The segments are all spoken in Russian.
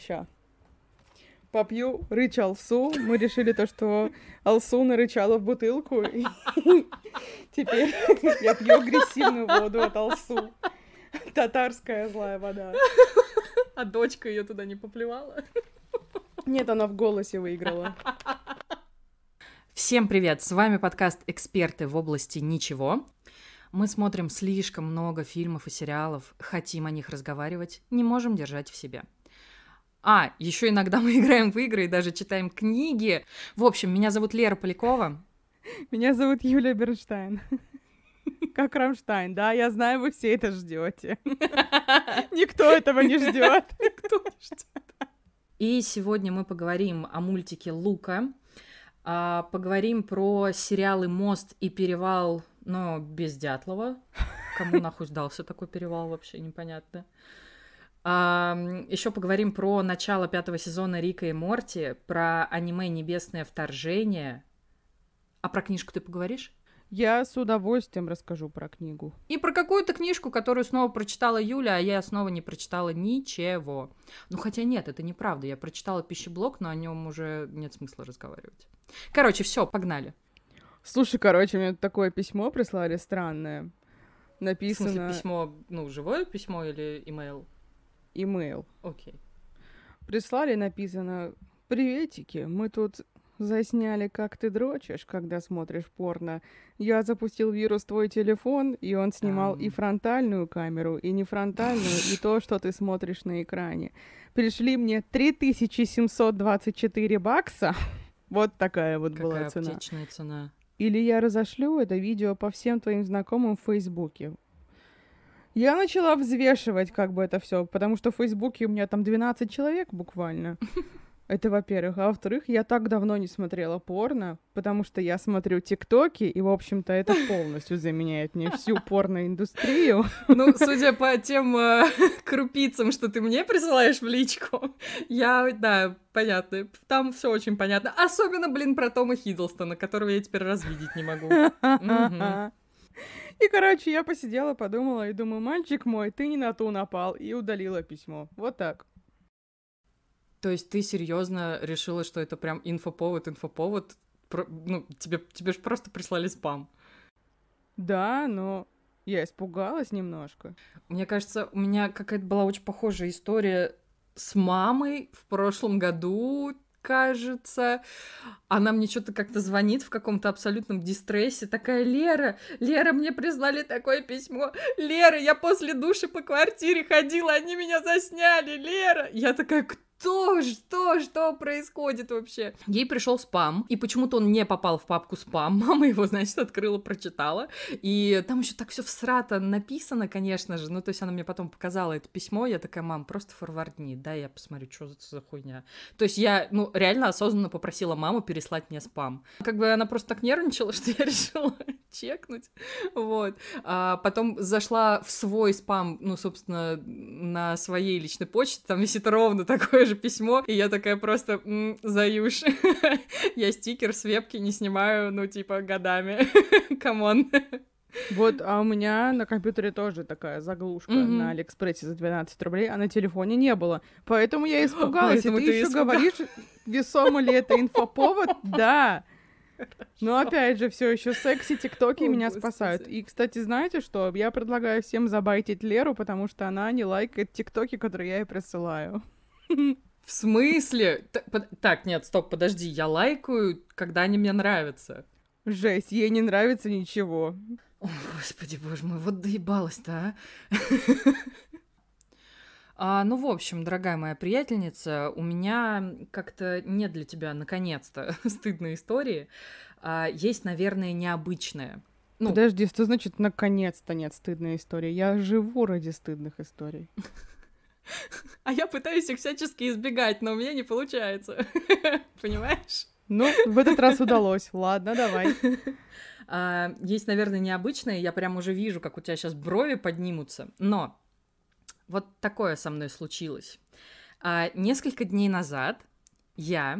ща. Попью рыч Алсу. Мы решили то, что Алсу нарычала в бутылку. И теперь я пью агрессивную воду от Алсу. Татарская злая вода. А дочка ее туда не поплевала? Нет, она в голосе выиграла. Всем привет! С вами подкаст «Эксперты в области ничего». Мы смотрим слишком много фильмов и сериалов, хотим о них разговаривать, не можем держать в себе. А, еще иногда мы играем в игры и даже читаем книги. В общем, меня зовут Лера Полякова. Меня зовут Юля Бернштайн. Как Рамштайн, да? Я знаю, вы все это ждете. Никто этого не ждет. И сегодня мы поговорим о мультике «Лука». Поговорим про сериалы «Мост» и «Перевал», но без Дятлова. Кому нахуй сдался такой «Перевал», вообще непонятно. Еще поговорим про начало 5-го сезона «Рика и Морти», про аниме «Небесное вторжение». А про книжку ты поговоришь? Я с удовольствием расскажу про книгу. И про какую-то книжку, которую снова прочитала Юля, а я снова не прочитала ничего. Ну, хотя нет, это неправда. Я прочитала «Пищеблок», но о нем уже нет смысла разговаривать. Короче, все, погнали. Слушай, мне такое письмо прислали странное. Написано... В смысле, письмо, живое письмо или имейл? Имейл. Окей. Прислали, написано: «Приветики, мы тут... засняли, как ты дрочишь, когда смотришь порно. Я запустил вирус в твой телефон, и он снимал и фронтальную камеру, и нефронтальную, и то, что ты смотришь на экране. Пришли мне 3724 бакса». Вот такая вот была цена. Какая аптечная цена. «Или я разошлю это видео по всем твоим знакомым в Фейсбуке». Я начала взвешивать как бы это все, потому что в Фейсбуке у меня там 12 человек буквально. Это во-первых. А во-вторых, я так давно не смотрела порно, потому что я смотрю тиктоки, и, в общем-то, это полностью заменяет мне всю порноиндустрию. Ну, судя по тем крупицам, что ты мне присылаешь в личку, да, понятно, там все очень понятно. Особенно, про Тома Хиддлстона, которого я теперь развидеть не могу. И, я посидела, подумала и думаю: мальчик мой, ты не на ту напал, и удалила письмо. Вот так. То есть ты серьезно решила, что это прям инфоповод? Тебе же просто прислали спам. Да, но я испугалась немножко. Мне кажется, у меня какая-то была очень похожая история с мамой в прошлом году, кажется. Она мне что-то как-то звонит в каком-то абсолютном дистрессе. Такая: Лера, мне прислали такое письмо. Лера, я после души по квартире ходила, они меня засняли, Лера. Я такая: Что происходит вообще? Ей пришел спам, и почему-то он не попал в папку спам. Мама его, открыла, прочитала. И там еще так все всрато написано, конечно же. То есть она мне потом показала это письмо. Я такая: мам, просто форвардни, дай я посмотрю, что за хуйня. То есть я, реально осознанно попросила маму переслать мне спам. Она просто так нервничала, что я решила чекнуть. Вот. А потом зашла в свой спам, собственно, на своей личной почте. Там висит ровно такое же письмо, и я такая просто: заюш, я стикер с вебки не снимаю, годами, камон. Вот, а у меня на компьютере тоже такая заглушка на Алиэкспрессе за 12 рублей, а на телефоне не было, поэтому я испугалась, и ты еще говоришь, весомо ли это инфоповод, да. Хорошо. Но опять же, все еще секси, тиктоки меня спасают. И, кстати, знаете что? Я предлагаю всем забайтить Леру, потому что она не лайкает тиктоки, которые я ей присылаю. В смысле? Так, нет, стоп, подожди, я лайкаю, когда они мне нравятся. Жесть, ей не нравится ничего. О, господи, боже мой, вот доебалась-то, а? В общем, дорогая моя приятельница, у меня как-то нет для тебя, наконец-то, стыдной истории. Есть, наверное, необычная. Подожди, что значит «наконец-то» нет стыдной истории? Я живу ради стыдных историй. А я пытаюсь их всячески избегать, но у меня не получается. Понимаешь? В этот раз удалось. Ладно, давай. Есть, наверное, необычные. Я прям уже вижу, как у тебя сейчас брови поднимутся. Но вот такое со мной случилось. Несколько дней назад я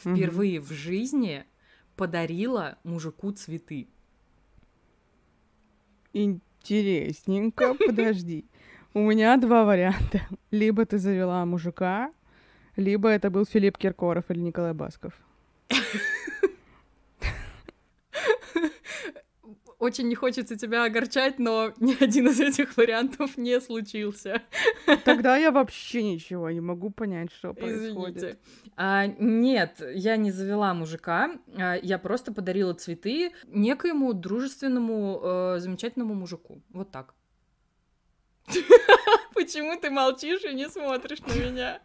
впервые в жизни подарила мужику цветы. Интересненько. Подожди. У меня два варианта. Либо ты завела мужика, либо это был Филипп Киркоров или Николай Басков. Очень не хочется тебя огорчать, но ни один из этих вариантов не случился. Тогда я вообще ничего не могу понять, что происходит. Нет, я не завела мужика, я просто подарила цветы некоему дружественному, замечательному мужику. Вот так. Почему ты молчишь и не смотришь на меня?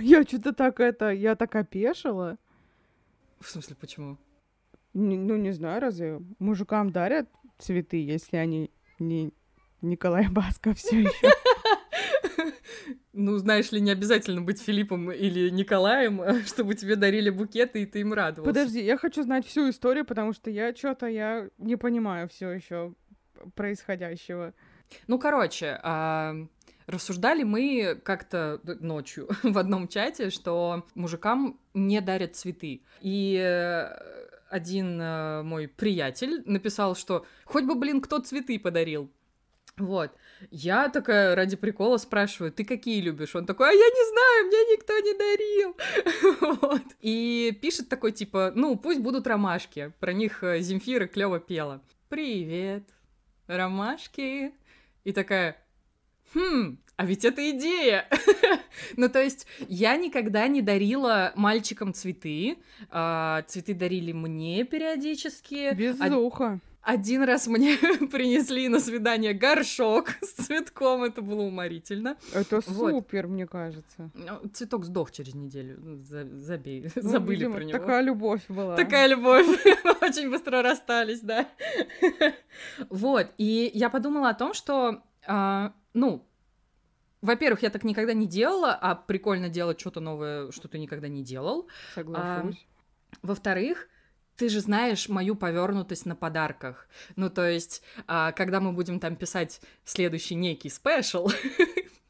Я что-то так я так опешила. В смысле, почему? Ну, не знаю, разве мужикам дарят цветы, если они не Николай Басков все еще? Ну, знаешь ли, не обязательно быть Филиппом или Николаем, чтобы тебе дарили букеты, и ты им радовался. Подожди, я хочу знать всю историю, потому что я не понимаю все еще происходящего. Ну, короче, рассуждали мы как-то ночью в одном чате, что мужикам не дарят цветы. И... один мой приятель написал, что хоть бы, блин, кто цветы подарил. Вот. Я такая ради прикола спрашиваю, ты какие любишь? Он такой, а я не знаю, мне никто не дарил. Вот. И пишет такой, типа, ну, пусть будут ромашки. Про них Земфира клёво пела. Привет, ромашки. И такая, а ведь это идея! Ну, то есть, я никогда не дарила мальчикам цветы. Цветы дарили мне периодически. Безуха. Один раз мне принесли на свидание горшок с цветком. Это было уморительно. Это супер, вот. Мне кажется. Цветок сдох через неделю. Забей. Ну, забыли, видимо, про него. Такая любовь была. Такая любовь. Очень быстро расстались, да. Вот. И я подумала о том, что, во-первых, я так никогда не делала, а прикольно делать что-то новое, что ты никогда не делал. Соглашусь. Во-вторых, ты же знаешь мою повёрнутость на подарках. Ну, то есть, когда мы будем там писать следующий некий спешл,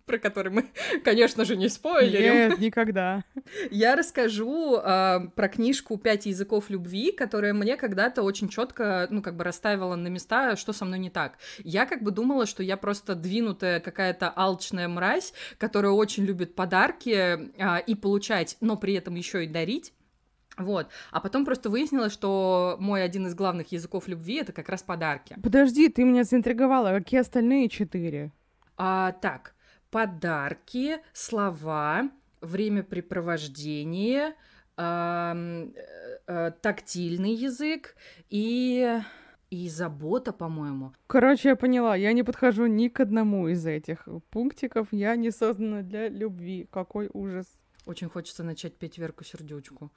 про который мы, конечно же, не спойлерим. Нет, никогда. Я расскажу про книжку «Пять языков любви», которая мне когда-то очень четко, расставила на места, что со мной не так. Я думала, что я просто двинутая какая-то алчная мразь, которая очень любит подарки и получать, но при этом еще и дарить. Вот. А потом просто выяснилось, что мой один из главных языков любви — это как раз подарки. Подожди, ты меня заинтриговала. Какие остальные 4? Так... подарки, слова, времяпрепровождение, тактильный язык и забота, по-моему. Короче, я поняла, я не подхожу ни к одному из этих пунктиков, я не создана для любви. Какой ужас. Очень хочется начать петь Верку-сердючку.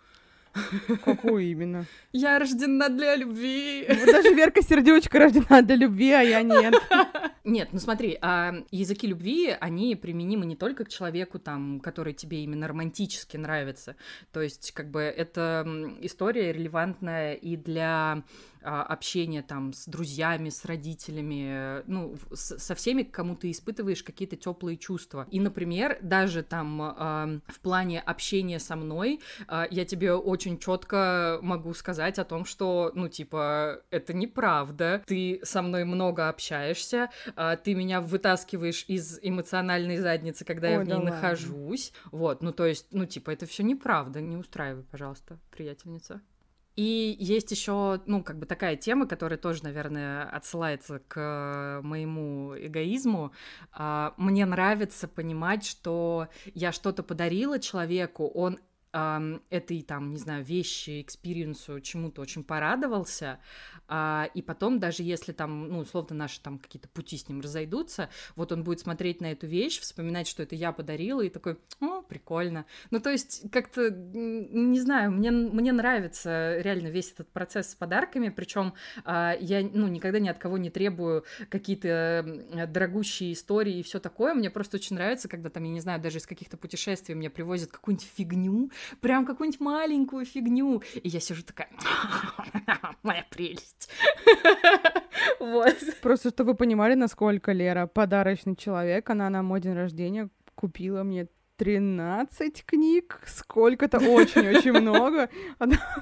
Какую именно? Я рождена для любви. Даже Верка-сердючка рождена для любви, а я нет. Нет, смотри, языки любви, они применимы не только к человеку, который тебе именно романтически нравится. То есть, это история релевантная и для общения с друзьями, с родителями, со всеми, кому ты испытываешь какие-то теплые чувства. И, например, даже в плане общения со мной я тебе очень четко могу сказать о том, что, это неправда, ты со мной много общаешься, ты меня вытаскиваешь из эмоциональной задницы, когда я в ней нахожусь. Вот, это все неправда, не устраивай, пожалуйста, приятельница. И есть еще, такая тема, которая тоже, наверное, отсылается к моему эгоизму. Мне нравится понимать, что я что-то подарила человеку, он этой, вещи, экспириенсу, чему-то очень порадовался, и потом, даже если условно наши какие-то пути с ним разойдутся, вот он будет смотреть на эту вещь, вспоминать, что это я подарила, и такой, прикольно. Ну, то есть, как-то, не знаю, мне нравится реально весь этот процесс с подарками, причем я, никогда ни от кого не требую какие-то дорогущие истории и все такое, мне просто очень нравится, когда я не знаю, даже из каких-то путешествий мне привозят какую-нибудь фигню, прям какую-нибудь маленькую фигню. И я сижу такая, моя прелесть. Вот. Просто, чтобы вы понимали, насколько Лера подарочный человек, она на мой день рождения купила мне 13 книг, сколько-то, очень-очень много.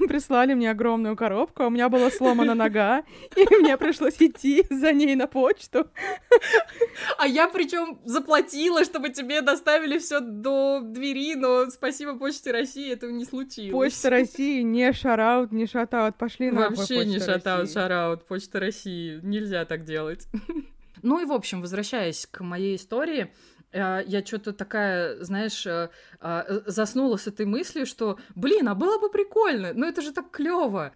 Прислали мне огромную коробку, у меня была сломана нога, и мне пришлось идти за ней на почту. А я причем заплатила, чтобы тебе доставили все до двери, но спасибо Почте России, этого не случилось. Почта России, не шараут, не шатаут, пошли нахуй. Вообще не шатаут, шараут, Почта России, нельзя так делать. Ну и, в общем, возвращаясь к моей истории, я что-то такая, знаешь, заснула с этой мыслью, что, блин, а было бы прикольно, но это же так клево.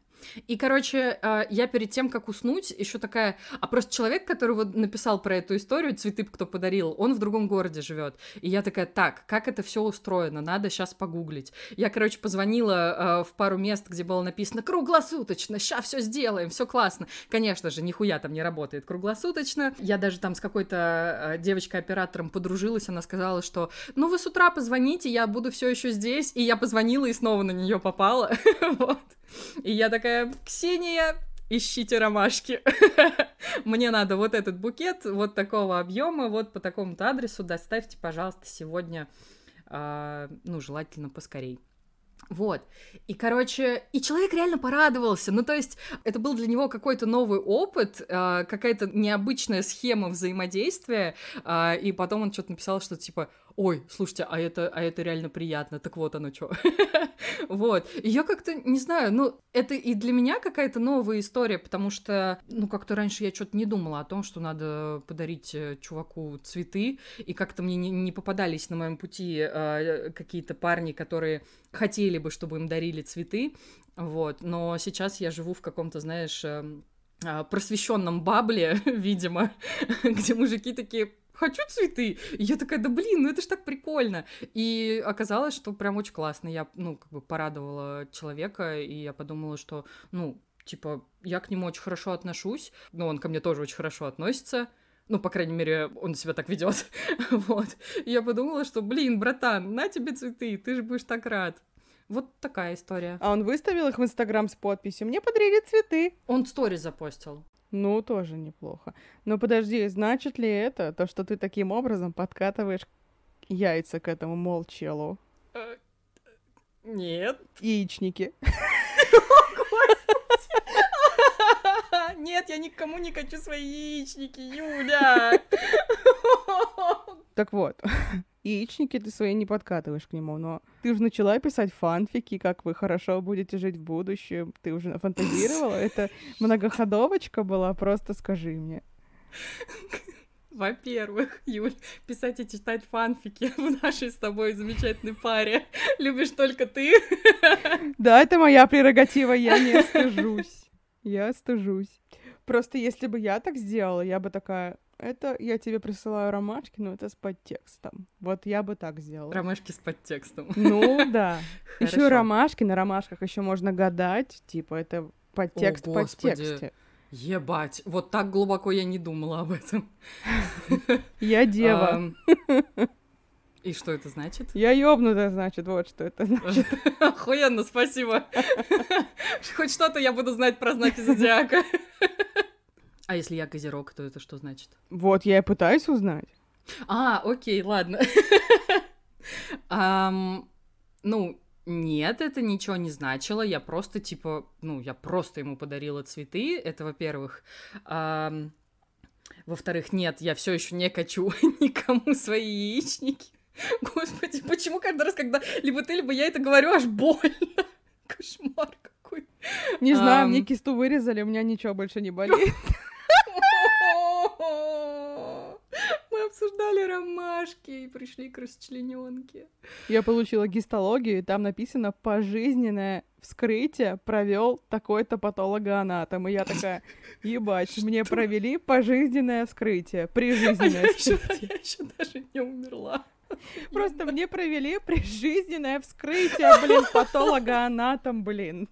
И, короче, я перед тем, как уснуть, еще такая... А просто человек, который вот написал про эту историю, цветы кто подарил, он в другом городе живет. И я такая, так, как это все устроено? Надо сейчас погуглить. Я, короче, позвонила в пару мест, где было написано «Круглосуточно, сейчас все сделаем, все классно». Конечно же, нихуя там не работает круглосуточно. Я даже там с какой-то девочкой-оператором подружилась, она сказала, что «Ну, вы с утра позвоните, я буду все еще здесь». И я позвонила и снова на нее попала. Вот. И я такая, Ксения, ищите ромашки. Мне надо вот этот букет, вот такого объема, вот по такому-то адресу. Доставьте, пожалуйста, сегодня, ну, желательно поскорей. Вот. И, короче, и человек реально порадовался. Ну, то есть, это был для него какой-то новый опыт, какая-то необычная схема взаимодействия. И потом он что-то написал, что типа... Ой, слушайте, а это реально приятно, так вот оно что. Вот. И я как-то, не знаю, ну, это и для меня какая-то новая история, потому что, ну, как-то раньше я что-то не думала о том, что надо подарить чуваку цветы, и как-то мне не попадались на моем пути какие-то парни, которые хотели бы, чтобы им дарили цветы, вот. Но сейчас я живу в каком-то, знаешь, просвещенном бабле, видимо, где мужики такие... Хочу цветы. И я такая, да блин, ну это ж так прикольно. И оказалось, что прям очень классно. Я, ну, как бы порадовала человека, и я подумала, что, ну, типа, я к нему очень хорошо отношусь, но он ко мне тоже очень хорошо относится. Ну, по крайней мере, он себя так ведет. Вот. И я подумала, что, блин, братан, на тебе цветы, ты же будешь так рад. Вот такая история. А он выставил их в Инстаграм с подписью «Мне подарили цветы». Он сторис запостил. Ну, тоже неплохо. Но подожди, значит ли это, то, что ты таким образом подкатываешь яйца к этому молчелу? Нет. Яичники. Нет, я никому не хочу свои яичники, Юля! Так вот, яичники ты свои не подкатываешь к нему, но ты уже начала писать фанфики, как вы хорошо будете жить в будущем, ты уже фантазировала, это многоходовочка была, просто скажи мне. Во-первых, Юль, писать и читать фанфики в нашей с тобой замечательной паре любишь только ты. Да, это моя прерогатива, я не стыжусь, я стыжусь. Просто если бы я так сделала, я бы такая... Это я тебе присылаю ромашки, но это с подтекстом. Вот я бы так сделала. Ромашки с подтекстом. Ну да. Еще ромашки, на ромашках еще можно гадать. Типа это подтекст в подтексте. Ебать, вот так глубоко я не думала об этом. Я дева. И что это значит? Я ёбнутая, значит, вот что это значит. Охуенно, спасибо. Хоть что-то я буду знать про знаки зодиака. А если я козерог, то это что значит? Вот, я и пытаюсь узнать. А, окей, ладно. Ну, нет, это ничего не значило. Я просто, типа, ну, я просто ему подарила цветы. Это, во-первых. Во-вторых, нет, я все еще не качу никому свои яичники. Господи, почему каждый раз, когда либо ты, либо я это говорю, аж больно? Кошмар какой. Не знаю, мне кисту вырезали, у меня ничего больше не болит. Мы обсуждали ромашки и пришли к расчленёнке. Я получила гистологию, и там написано «Пожизненное вскрытие провел такой-то патологоанатом». И я такая, ебать, что? Мне провели пожизненное вскрытие, прижизненное вскрытие. Я еще даже не умерла. Просто мне провели прижизненное вскрытие, блин, патологоанатом, блин.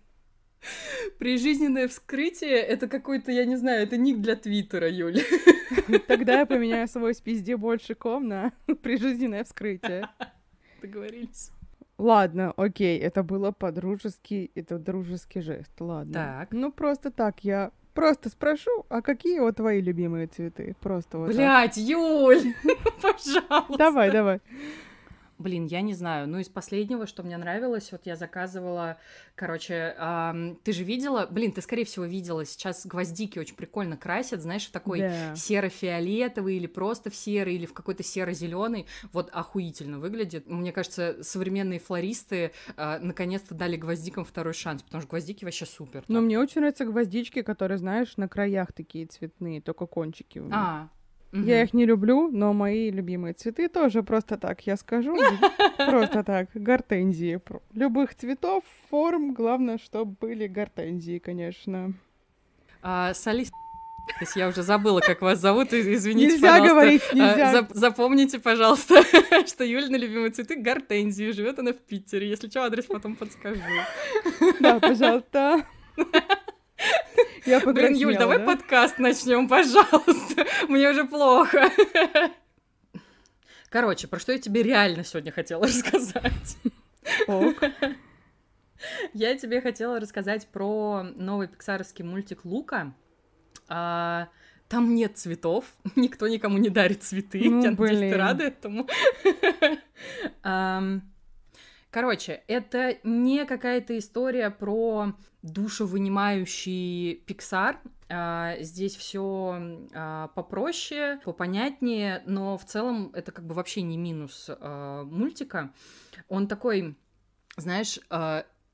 Прижизненное вскрытие — это какой-то, я не знаю, это ник для Твиттера, Юля. Тогда я поменяю свой спизде больше ком на прижизненное вскрытие. Договорились. Ладно, окей, это было по-дружески, это дружеский жест, ладно. Так. Ну просто так, я просто спрошу, а какие вот твои любимые цветы? Просто вот. Блять, Юль, пожалуйста. Давай, давай. Блин, я не знаю. Ну, из последнего, что мне нравилось, вот я заказывала, короче, ты же видела, блин, ты, скорее всего, видела, сейчас гвоздики очень прикольно красят, знаешь, в такой серо-фиолетовый или просто в серый, или в какой-то серо-зеленый, вот охуительно выглядит. Мне кажется, современные флористы наконец-то дали гвоздикам второй шанс, потому что гвоздики вообще супер. Ну, мне очень нравятся гвоздички, которые, знаешь, на краях такие цветные, только кончики у них. Я их не люблю, но мои любимые цветы тоже просто так, я скажу. Просто так, гортензии. Любых цветов, форм, главное, чтобы были гортензии, конечно. Солист... Я уже забыла, как вас зовут, извините, нельзя пожалуйста. Говорить, нельзя. Запомните, пожалуйста, что Юлины любимые цветы — гортензии. Живет она в Питере. Если что, адрес потом подскажу. Да, пожалуйста. Я погрозняла. Блин, Юль, давай подкаст начнем, пожалуйста. Мне уже плохо. Короче, про что я тебе реально сегодня хотела рассказать. Ок. Я тебе хотела рассказать про новый пиксаровский мультик «Лука». Там нет цветов, никто никому не дарит цветы. Ну, я надеюсь, ты рада этому. Короче, это не какая-то история про душевынимающий Pixar. Здесь все попроще, попонятнее, но в целом это как бы вообще не минус мультика. Он такой, знаешь,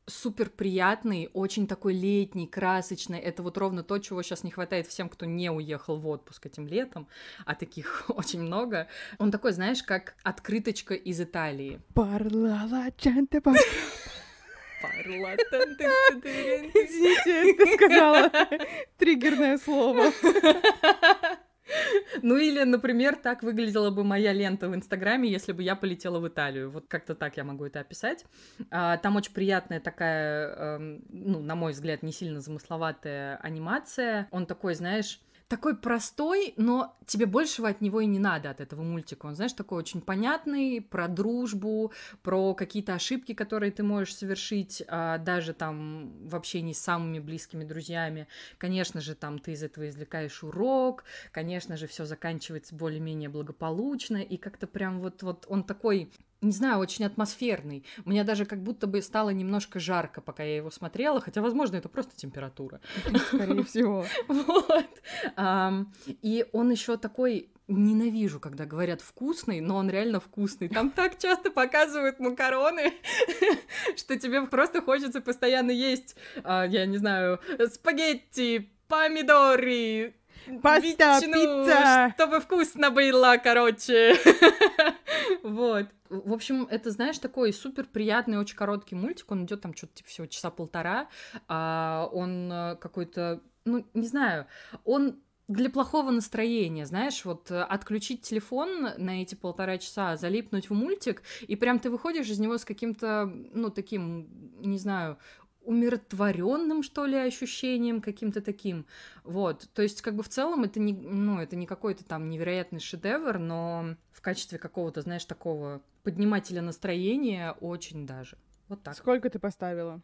супер приятный, очень такой летний, красочный. Это вот ровно то, чего сейчас не хватает всем, кто не уехал в отпуск этим летом, а таких очень много. Он такой, знаешь, как открыточка из Италии. Извините, ты сказала триггерное слово. Ну или, например, так выглядела бы моя лента в Инстаграме, если бы я полетела в Италию. Вот как-то так я могу это описать. Там очень приятная такая, ну, на мой взгляд, не сильно замысловатая анимация. Он такой, знаешь, такой простой, но тебе большего от него и не надо, от этого мультика. Он, знаешь, такой очень понятный, про дружбу, про какие-то ошибки, которые ты можешь совершить, даже там в общении с самыми близкими друзьями. Конечно же, там ты из этого извлекаешь урок, конечно же, все заканчивается более-менее благополучно, и как-то прям вот он такой... не знаю, очень атмосферный. Мне даже как будто бы стало немножко жарко, пока я его смотрела, хотя, возможно, это просто температура. Скорее всего. Вот. И он еще такой... Ненавижу, когда говорят «вкусный», но он реально вкусный. Там так часто показывают макароны, что тебе просто хочется постоянно есть, я не знаю, спагетти, помидоры... Паста, пицца! Чтобы вкусно было, короче. Вот. В общем, это, знаешь, такой супер приятный, очень короткий мультик. Он идет там что-то типа всего часа полтора. Он какой-то, ну, не знаю, он для плохого настроения, знаешь, вот отключить телефон на эти полтора часа, залипнуть в мультик, и прям ты выходишь из него с каким-то, ну, таким, не знаю, умиротворенным, что ли, ощущением каким-то таким, вот, то есть как бы в целом это не, ну, это не какой-то там невероятный шедевр, но в качестве какого-то, знаешь, такого поднимателя настроения очень даже, вот так. Сколько ты поставила?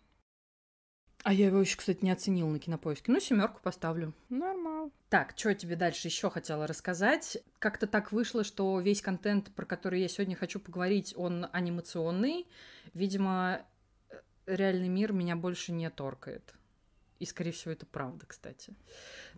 А я его еще, кстати, не оценила на Кинопоиске. Ну, 7 поставлю. Нормально. Так, что тебе дальше еще хотела рассказать? Как-то так вышло, что весь контент, про который я сегодня хочу поговорить, он анимационный, видимо... Реальный мир меня больше не торкает. И, скорее всего, это правда, кстати.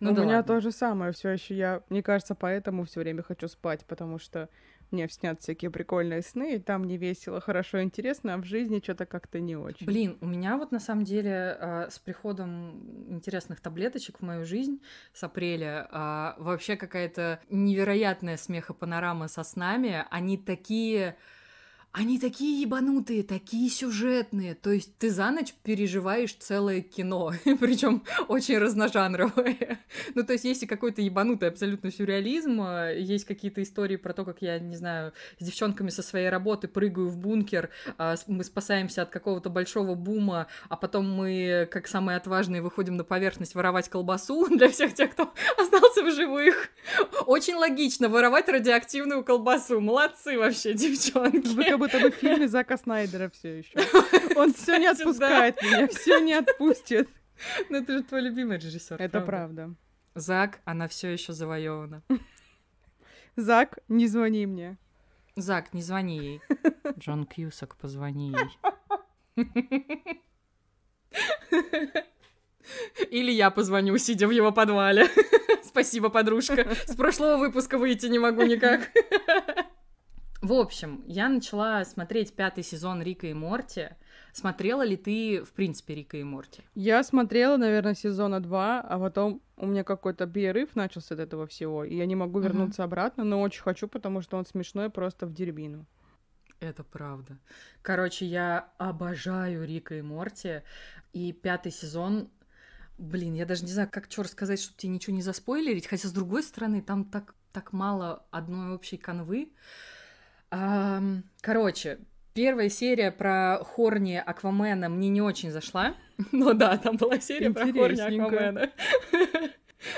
Ну, да, у меня то же самое. Все еще я, мне кажется, поэтому все время хочу спать, потому что мне снятся всякие прикольные сны, и там мне весело, хорошо, интересно, а в жизни что-то как-то не очень. Блин, у меня вот на самом деле с приходом интересных таблеточек в мою жизнь с апреля вообще какая-то невероятная смехопанорама со снами. Они такие ебанутые, такие сюжетные. То есть ты за ночь переживаешь целое кино, причем очень разножанровое. Ну, то есть есть и какой-то ебанутый абсолютно сюрреализм, есть какие-то истории про то, как я, не знаю, с девчонками со своей работы прыгаю в бункер, мы спасаемся от какого-то большого бума, а потом мы, как самые отважные, выходим на поверхность воровать колбасу для всех тех, кто остался в живых. Очень логично воровать радиоактивную колбасу. Молодцы вообще, девчонки. Будто бы в фильме Зака Снайдера все еще. Он все не отпускает меня, все не отпустит. Ну это же твой любимый режиссер. Это правда. Зак, она все еще завоевана. Зак, не звони мне. Зак, не звони ей. Джон Кьюсак, позвони ей. Или я позвоню, сидя в его подвале. Спасибо, подружка. С прошлого выпуска выйти не могу никак. В общем, я начала смотреть 5-й сезон «Рика и Морти». Смотрела ли ты, в принципе, «Рика и Морти»? Я смотрела, наверное, сезона 2, а потом у меня какой-то перерыв начался от этого всего, и я не могу вернуться обратно, но очень хочу, потому что он смешной просто в дерьмину. Это правда. Короче, я обожаю «Рика и Морти», и 5-й сезон... Блин, я даже не знаю, как чёрт сказать, чтобы тебе ничего не заспойлерить, хотя, с другой стороны, там так мало одной общей канвы. Короче, первая серия про Хорни Аквамена мне не очень зашла. Ну да, там была серия про Хорни Аквамена.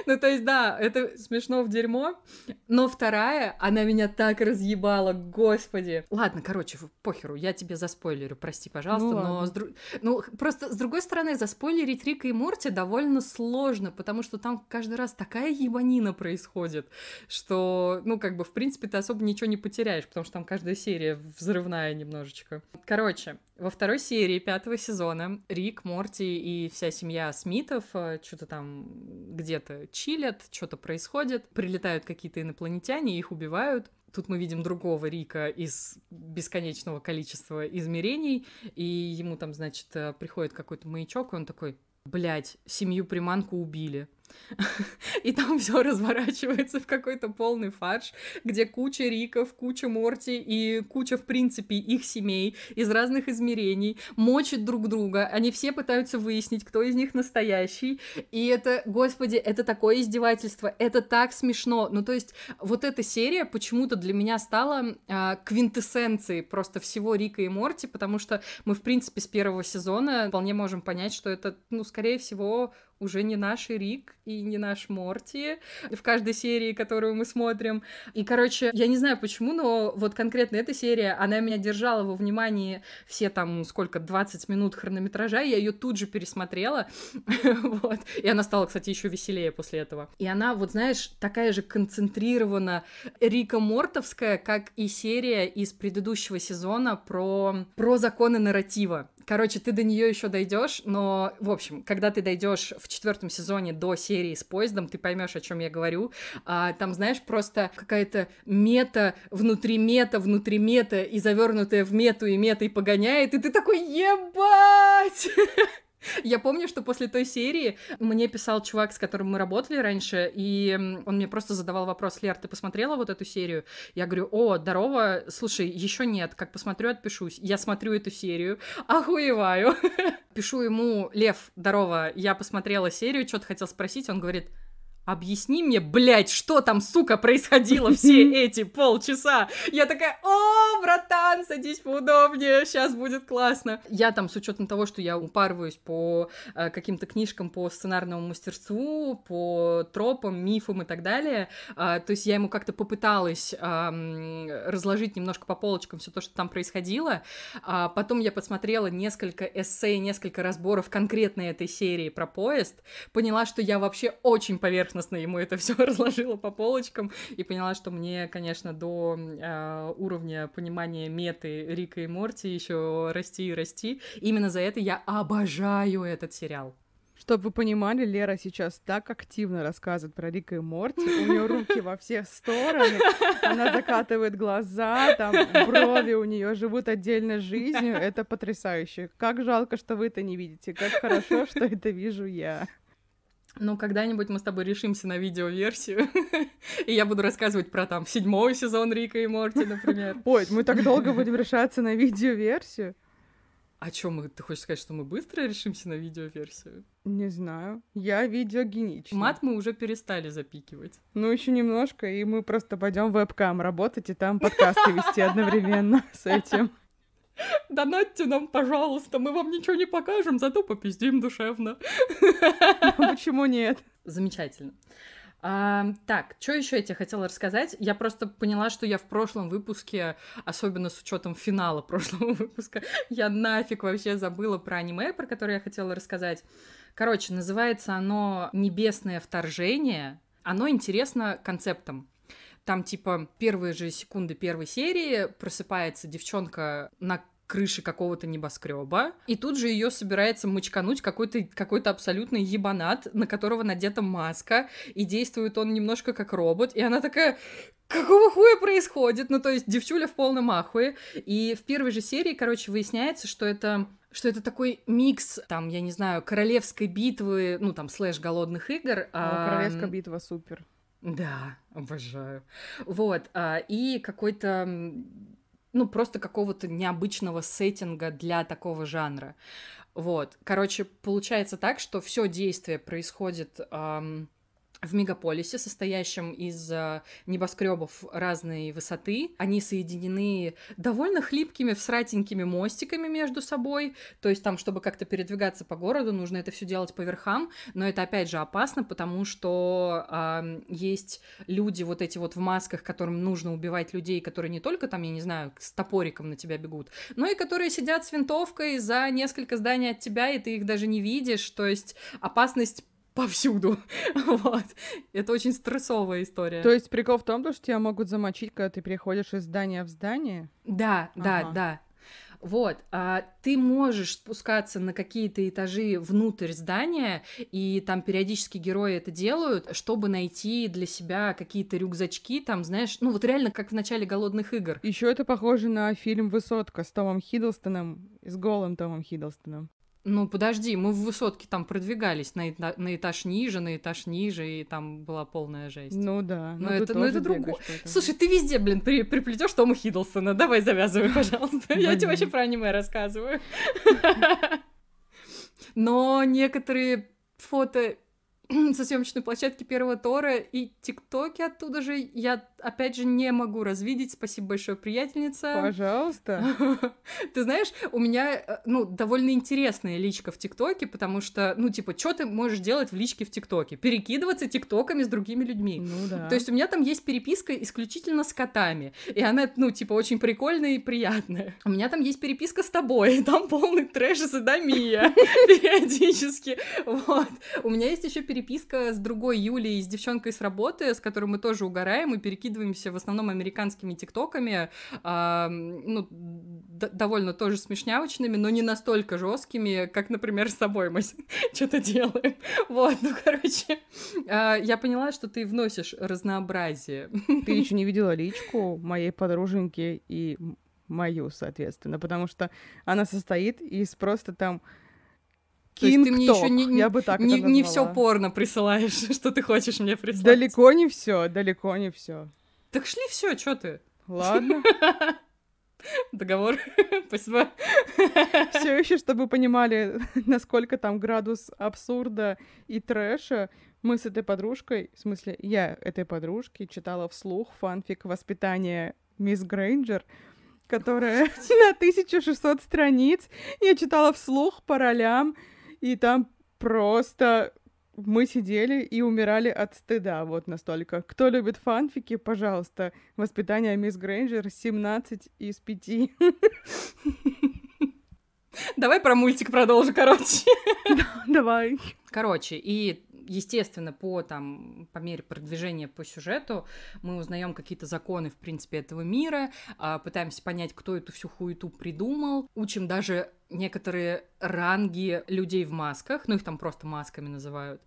Ну то есть да, это смешно в дерьмо. Но вторая, она меня так разъебала, господи. Ладно, короче, похеру, я тебе заспойлерю, прости, пожалуйста. Ну просто с другой стороны, заспойлерить Рика и Морти довольно сложно, потому что там каждый раз такая ебанина происходит, что, ну как бы, в принципе, ты особо ничего не потеряешь, потому что там каждая серия взрывная немножечко. Короче, во второй серии 5-го сезона Рик, Морти и вся семья Смитов что-то там где-то чилят, что-то происходит, прилетают какие-то инопланетяне, их убивают. Тут мы видим другого Рика из бесконечного количества измерений, и ему там, значит, приходит какой-то маячок, и он такой: блять, семью-приманку убили. И там все разворачивается в какой-то полный фарш, где куча Риков, куча Морти и куча, в принципе, их семей из разных измерений мочат друг друга. Они все пытаются выяснить, кто из них настоящий. И это, господи, это такое издевательство. Это так смешно. Ну, то есть, вот эта серия почему-то для меня стала квинтэссенцией просто всего Рика и Морти, потому что мы, в принципе, с 1-го сезона вполне можем понять, что это, ну, скорее всего, уже не наш Рик и не наш Морти в каждой серии, которую мы смотрим. И, короче, я не знаю почему, но вот конкретно эта серия, она меня держала во внимании все там, сколько, 20 минут хронометража, я ее тут же пересмотрела, вот. И она стала, кстати, еще веселее после этого. И она, вот знаешь, такая же концентрирована рика-мортовская, как и серия из предыдущего сезона про законы нарратива. Короче, ты до нее еще дойдешь, но, в общем, когда ты дойдешь в 4-м сезоне до серии с поездом, ты поймешь, о чем я говорю. А, там, знаешь, просто какая-то мета внутри мета, и завернутая в мету, и метой погоняет, и ты такой: ебать! Я помню, что после той серии мне писал чувак, с которым мы работали раньше, и он мне просто задавал вопрос: Лер, ты посмотрела вот эту серию? Я говорю: о, здорово, слушай, еще нет, как посмотрю, отпишусь. Я смотрю эту серию, охуеваю. Пишу ему: Лев, здорово, я посмотрела серию, что-то хотел спросить. Он говорит: объясни мне, блядь, что там, сука, происходило все эти полчаса. Я такая: о, братан, садись поудобнее, сейчас будет классно. Я там, с учетом того, что я упарываюсь по каким-то книжкам по сценарному мастерству, по тропам, мифам и так далее, то есть я ему как-то попыталась разложить немножко по полочкам все то, что там происходило. Потом я посмотрела несколько эссе, несколько разборов конкретно этой серии про поезд, поняла, что я вообще очень поверхностно ему это все разложила по полочкам, и поняла, что мне, конечно, до уровня понимания меты Рика и Морти еще расти и расти. Именно за это я обожаю этот сериал. Чтобы вы понимали, Лера сейчас так активно рассказывает про Рика и Морти, у нее руки во все стороны, она закатывает глаза, там брови у нее живут отдельной жизнью, это потрясающе. Как жалко, что вы это не видите, как хорошо, что это вижу я. Ну, когда-нибудь мы с тобой решимся на видеоверсию, и я буду рассказывать про, там, 7-й сезон Рика и Морти, например. Ой, мы так долго будем решаться на видеоверсию? А чё, ты хочешь сказать, что мы быстро решимся на видеоверсию? Не знаю, я видеогенична. Мат мы уже перестали запикивать. Ну, еще немножко, и мы просто пойдем в вебкам работать и там подкасты вести одновременно с этим. Донатьте нам, пожалуйста, мы вам ничего не покажем, зато попиздим душевно. Почему нет? Замечательно. Так, что еще я тебе хотела рассказать? Я просто поняла, что я в прошлом выпуске, особенно с учетом финала прошлого выпуска, я нафиг вообще забыла про аниме, про которое я хотела рассказать. Короче, называется оно «Небесное вторжение». Оно интересно концептом. Там, типа, первые же секунды первой серии просыпается девчонка на крыши какого-то небоскреба, и тут же ее собирается мочкануть какой-то абсолютный ебанат, на которого надета маска, и действует он немножко как робот, и она такая... Какого хуя происходит? Ну, то есть, девчуля в полном ахуе. И в первой же серии, короче, выясняется, что это такой микс, там, я не знаю, королевской битвы, ну, там, слэш голодных игр. Королевская битва супер. Да, обожаю. Вот, и какой-то, ну, просто какого-то необычного сеттинга для такого жанра. Вот, короче, получается так, что все действие происходит... в мегаполисе, состоящем из небоскребов разной высоты. Они соединены довольно хлипкими, всратенькими мостиками между собой. То есть там, чтобы как-то передвигаться по городу, нужно это все делать по верхам. Но это, опять же, опасно, потому что есть люди вот эти вот в масках, которым нужно убивать людей, которые не только там, я не знаю, с топориком на тебя бегут, но и которые сидят с винтовкой за несколько зданий от тебя, и ты их даже не видишь. То есть опасность повсюду, вот. Это очень стрессовая история. То есть прикол в том, что тебя могут замочить, когда ты переходишь из здания в здание? Да, ага. Да. Вот, ты можешь спускаться на какие-то этажи внутрь здания, и там периодически герои это делают, чтобы найти для себя какие-то рюкзачки, там, знаешь, ну вот реально как в начале «Голодных игр». Еще это похоже на фильм «Высотка» с Томом Хиддлстоном, с голым Томом Хиддлстоном. Ну, подожди, мы в «Высотке» там продвигались на этаж ниже, и там была полная жесть. Ну да. Но это другое. Слушай, ты везде, блин, приплетёшь Тома Хиддлстона. Давай завязывай, пожалуйста. Я тебе вообще про аниме рассказываю. Но некоторые фото со съемочной площадки первого Тора и ТикТоки оттуда же я, опять же, не могу развидеть. Спасибо большое, приятельница. Пожалуйста. Ты знаешь, у меня, довольно интересная личка в ТикТоке, потому что, что ты можешь делать в личке в ТикТоке? Перекидываться ТикТоками с другими людьми. Ну да. То есть у меня там есть переписка исключительно с котами, и она, очень прикольная и приятная. У меня там есть переписка с тобой, и там полный трэш и садомия периодически. Вот. У меня есть еще переписка с другой Юлей, с девчонкой с работы, с которой мы тоже угораем и перекидываемся в основном американскими тиктоками, довольно тоже смешнявочными, но не настолько жесткими, как, например, с тобой мы что-то делаем. Вот, я поняла, что ты вносишь разнообразие. Ты еще не видела личку моей подруженьки и мою, соответственно, потому что она состоит из просто там... То есть ты мне еще не все порно присылаешь, что ты хочешь мне прислать. Далеко не все. Так шли все, что ты? Ладно. Договор. Спасибо. Все еще, чтобы вы понимали, насколько там градус абсурда и трэша, мы с этой подружкой, в смысле, я этой подружке читала вслух фанфик «Воспитание мисс Грейнджер», которая на 1600 страниц. Я читала вслух по ролям. И там просто мы сидели и умирали от стыда, вот настолько. Кто любит фанфики, пожалуйста, «Воспитание мисс Грейнджер», 17 из 5. Давай про мультик продолжим, Давай. И... Естественно, по мере продвижения по сюжету мы узнаем какие-то законы, в принципе, этого мира, пытаемся понять, кто эту всю хуету придумал, учим даже некоторые ранги людей в масках, их там просто масками называют.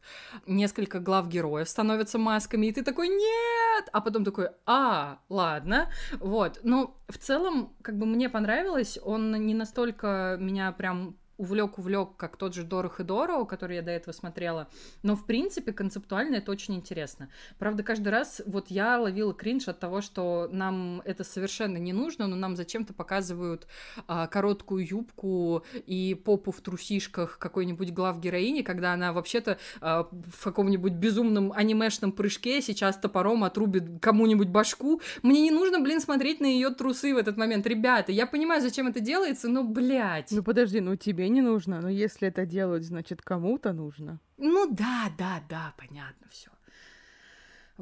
Несколько глав героев становятся масками, и ты такой «нет!», а потом такой «ладно». Вот, в целом, мне понравилось, он не настолько меня прям... увлёк, как тот же «Дорох и Дору», который я до этого смотрела, но, в принципе, концептуально это очень интересно. Правда, каждый раз я ловила кринж от того, что нам это совершенно не нужно, но нам зачем-то показывают короткую юбку и попу в трусишках какой-нибудь главгероини, когда она вообще-то в каком-нибудь безумном анимешном прыжке сейчас топором отрубит кому-нибудь башку. Мне не нужно, смотреть на ее трусы в этот момент. Ребята, я понимаю, зачем это делается, но, блядь. Ну, подожди, тебе не нужно, но если это делают, значит, кому-то нужно. Да, понятно все.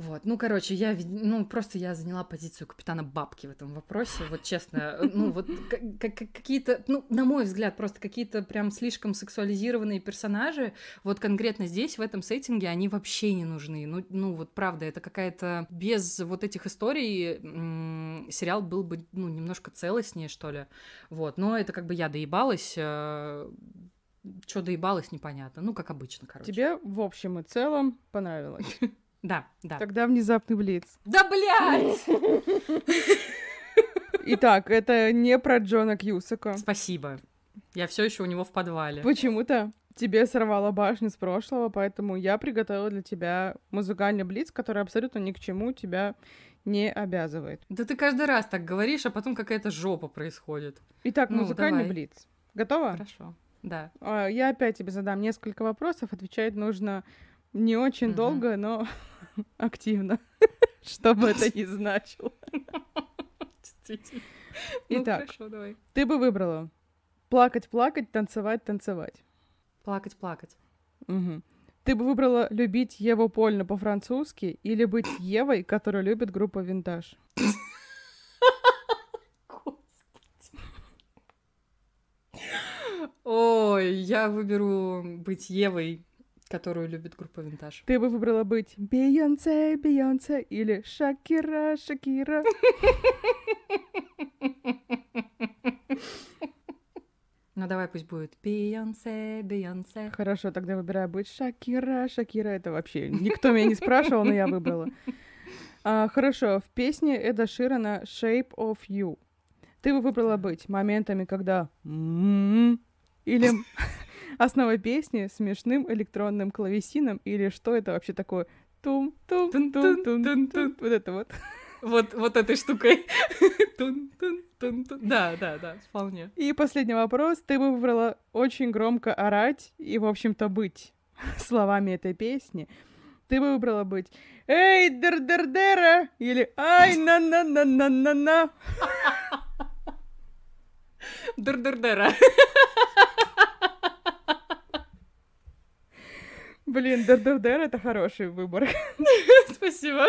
Вот, ну, короче, я заняла позицию капитана бабки в этом вопросе, вот честно, ну, вот какие-то, ну, на мой взгляд, просто какие-то прям слишком сексуализированные персонажи, вот конкретно здесь, в этом сеттинге, они вообще не нужны, ну, вот правда, это какая-то, без вот этих историй сериал был бы, ну, немножко целостнее, что ли, вот, но это как бы я доебалась, чё доебалась, непонятно, ну, как обычно, короче. Тебе, в общем и целом, понравилось? Да. Тогда внезапный блиц. Да, блядь! Итак, это не про Джона Кьюсака. Спасибо. Я все еще у него в подвале. Почему-то тебе сорвало башню с прошлого, поэтому я приготовила для тебя музыкальный блиц, который абсолютно ни к чему тебя не обязывает. Да ты каждый раз так говоришь, а потом какая-то жопа происходит. Итак, музыкальный блиц. Готова? Хорошо, да. Я опять тебе задам несколько вопросов. Отвечать нужно... Не очень долго, но активно, что бы это ни значило. Итак, ты бы выбрала плакать-плакать, танцевать-танцевать. Плакать-плакать. Ты бы выбрала любить Еву Польну по-французски или быть Евой, которую любит группа «Винтаж»? Господи. Ой, я выберу быть Евой, которую любит группа «Винтаж». Ты бы выбрала быть Бейонсе, Бейонсе или Шакира, Шакира? Ну давай пусть будет Бейонсе, Бейонсе. Хорошо, тогда выбираю быть Шакира, Шакира. Это вообще никто меня не спрашивал, но я выбрала. Хорошо, в песне Эда Ширана «Shape of You». Ты бы выбрала быть моментами, когда... Или... Основа песни смешным электронным клавесином, или что это вообще такое? Тум-тум-тум-тум-тум-тум. Вот это вот. Вот этой штукой. Тун-тун-тун-тун. Да, вполне. И последний вопрос. Ты бы выбрала очень громко орать и, в общем-то, быть словами этой песни. Ты бы выбрала быть «Эй, дер-дер-дера!» или «Ай, на-на-на-на-на-на!» Дер-дер-дера. Блин, Дер-дер-дер — это хороший выбор. Спасибо.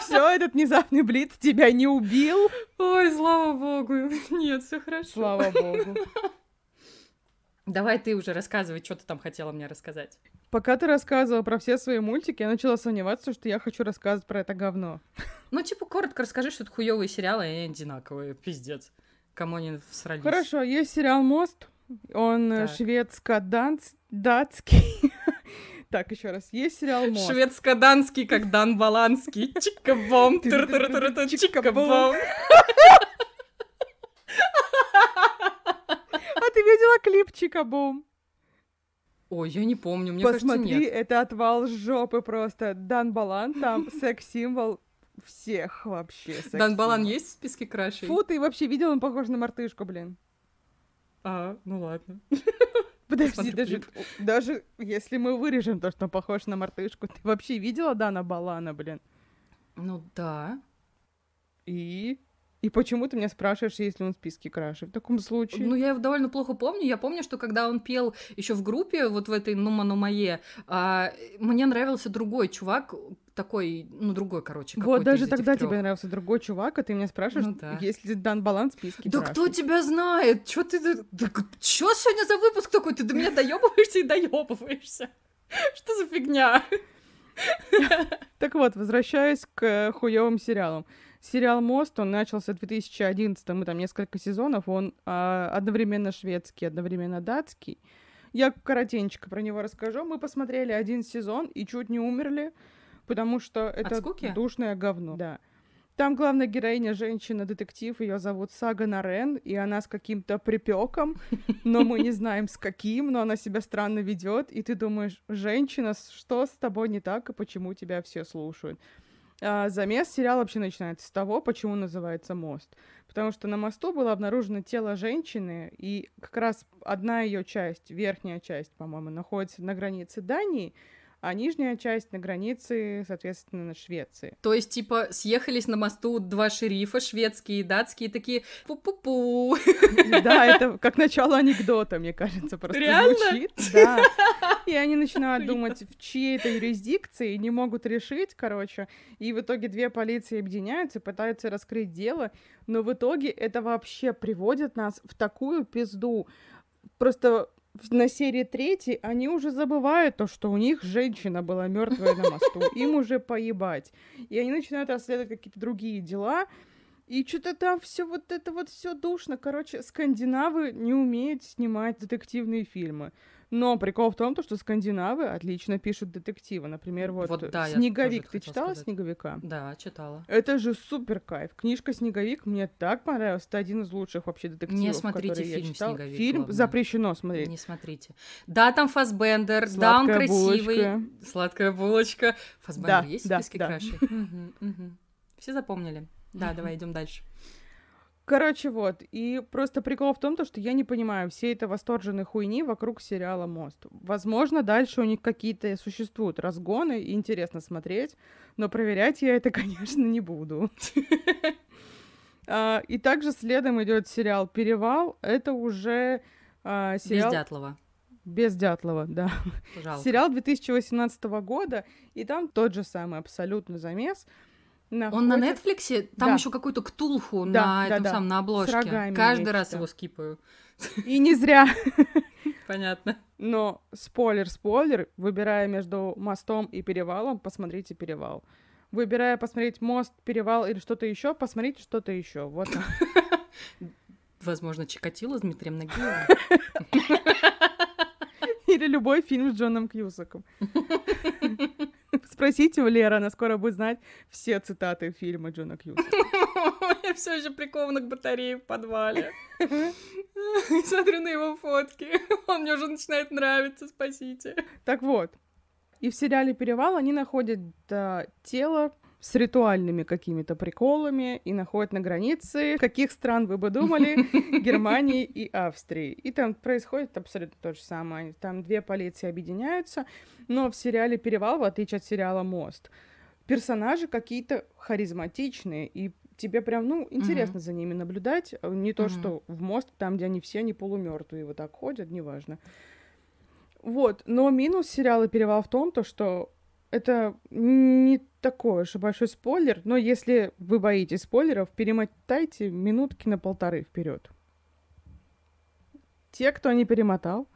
Все, этот внезапный блиц тебя не убил. Ой, слава богу. Нет, все хорошо. Слава богу. Давай ты уже рассказывай, что ты там хотела мне рассказать. Пока ты рассказывала про все свои мультики, я начала сомневаться, что я хочу рассказывать про это говно. Ну, типа, коротко расскажи, что это хуёвые сериалы, и они одинаковые, пиздец. Кому они всрались. Хорошо, есть сериал «Мост». Он шведско-датский. Так, еще раз. Есть сериал «Мост». Шведско-данский, как Дан Баланский. Чикабом. Чикабом. А ты видела клип «Чикабом»? Ой, я не помню, мне кажется, нет. Посмотри, это отвал жопы просто. Дан Балан, там секс-символ всех вообще. Дан Балан есть в списке крашей? Фу, ты вообще видел, он похож на мартышку, блин. Ну ладно. Подожди, даже если мы вырежем то, что он похож на мартышку, ты вообще видела Дана Балана, блин? Ну да. И почему ты меня спрашиваешь, есть ли он в списке краши в таком случае? Ну, я его довольно плохо помню. Я помню, что когда он пел еще в группе, вот в этой «Нума-нумае», мне нравился другой чувак, такой, ну, другой, короче. Вот даже тогда тебе нравился другой чувак, а ты меня спрашиваешь, есть ли Дан Балан в списке краши? Да кто тебя знает? Чё ты... Чё сегодня за выпуск такой? Ты до меня доёбываешься и доёбываешься. Что за фигня? Так вот, возвращаясь к хуёвым сериалам. Сериал «Мост», он начался в 2011-м, и там несколько сезонов, он одновременно шведский, одновременно датский. Я коротенько про него расскажу. Мы посмотрели один сезон и чуть не умерли, потому что это душное говно. Да. Там главная героиня женщина-детектив, ее зовут Сага Нарен, и она с каким-то припеком, но мы не знаем с каким, но она себя странно ведет, и ты думаешь, женщина, что с тобой не так и почему тебя все слушают? Замес сериала вообще начинается с того, почему называется «Мост». Потому что на мосту было обнаружено тело женщины, и как раз одна ее часть, верхняя часть, по-моему, находится на границе Дании, а нижняя часть на границе, соответственно, на Швеции. То есть, типа, съехались на мосту два шерифа, шведские и датские, такие пу-пу-пу. Да, это как начало анекдота, мне кажется, просто звучит. Да. И они начинают думать, в чьей это юрисдикции, не могут решить, короче. И в итоге две полиции объединяются, пытаются раскрыть дело, но в итоге это вообще приводит нас в такую пизду. Просто... На серии 3 они уже забывают то, что у них женщина была мертвая на мосту. Им уже поебать. И они начинают расследовать какие-то другие дела. И что-то там все вот это вот все душно. Короче, скандинавы не умеют снимать детективные фильмы. Но прикол в том, что скандинавы отлично пишут детективы. Например, вот да, «Снеговик». Ты читала сказать. «Снеговика»? Да, читала. Это же супер кайф. Книжка «Снеговик» мне так понравилась. Это один из лучших вообще детективов, не смотрите который фильм я читала. «Снеговик», фильм главное. Запрещено смотреть. Не смотрите. Да, там Фассбендер. Сладкая да, он красивый. Булочка. Сладкая булочка. Фассбендер да, есть в списке крашей? Все запомнили. Да, давай идем дальше. Короче, вот, и просто прикол в том, что я не понимаю всей этой восторженной хуйни вокруг сериала «Мост». Возможно, дальше у них какие-то существуют разгоны, и интересно смотреть, но проверять я это, конечно, не буду. И также следом идет сериал «Перевал». Это уже сериал... Без Дятлова. Без Дятлова, да. Пожалуйста. Сериал 2018 года, и там тот же самый абсолютно замес... Находит... Он на Нетфликсе, там да. еще какую-то ктулху да, на да, этом да. самом на обложке. Каждый есть, раз да. его скипаю. И не зря. Понятно. Но спойлер, выбирая между мостом и перевалом, посмотрите перевал. Выбирая посмотреть мост, перевал или что-то еще, посмотрите что-то еще. Вот. Возможно, Чикатило с Дмитрием Нагиевым. Или любой фильм с Джоном Кьюсаком. Спросите у Леры, она скоро будет знать все цитаты фильма Джона Кьюсака. Я все еще прикована к батарее в подвале. Смотрю на его фотки. Он мне уже начинает нравиться, спасите. Так вот, и в сериале «Перевал» они находят тело с ритуальными какими-то приколами и находят на границе, каких стран вы бы думали, Германии и Австрии. И там происходит абсолютно то же самое. Там две полиции объединяются, но в сериале «Перевал», в отличие от сериала «Мост», персонажи какие-то харизматичные, и тебе прям, интересно за ними наблюдать. Не то, что в «Мост», там, где они все не полумёртвые, вот так ходят, неважно. Вот, но минус сериала «Перевал» в том, что это не такой уж большой спойлер, но если вы боитесь спойлеров, перемотайте минутки на 1.5 вперед. Те, кто не перемотал,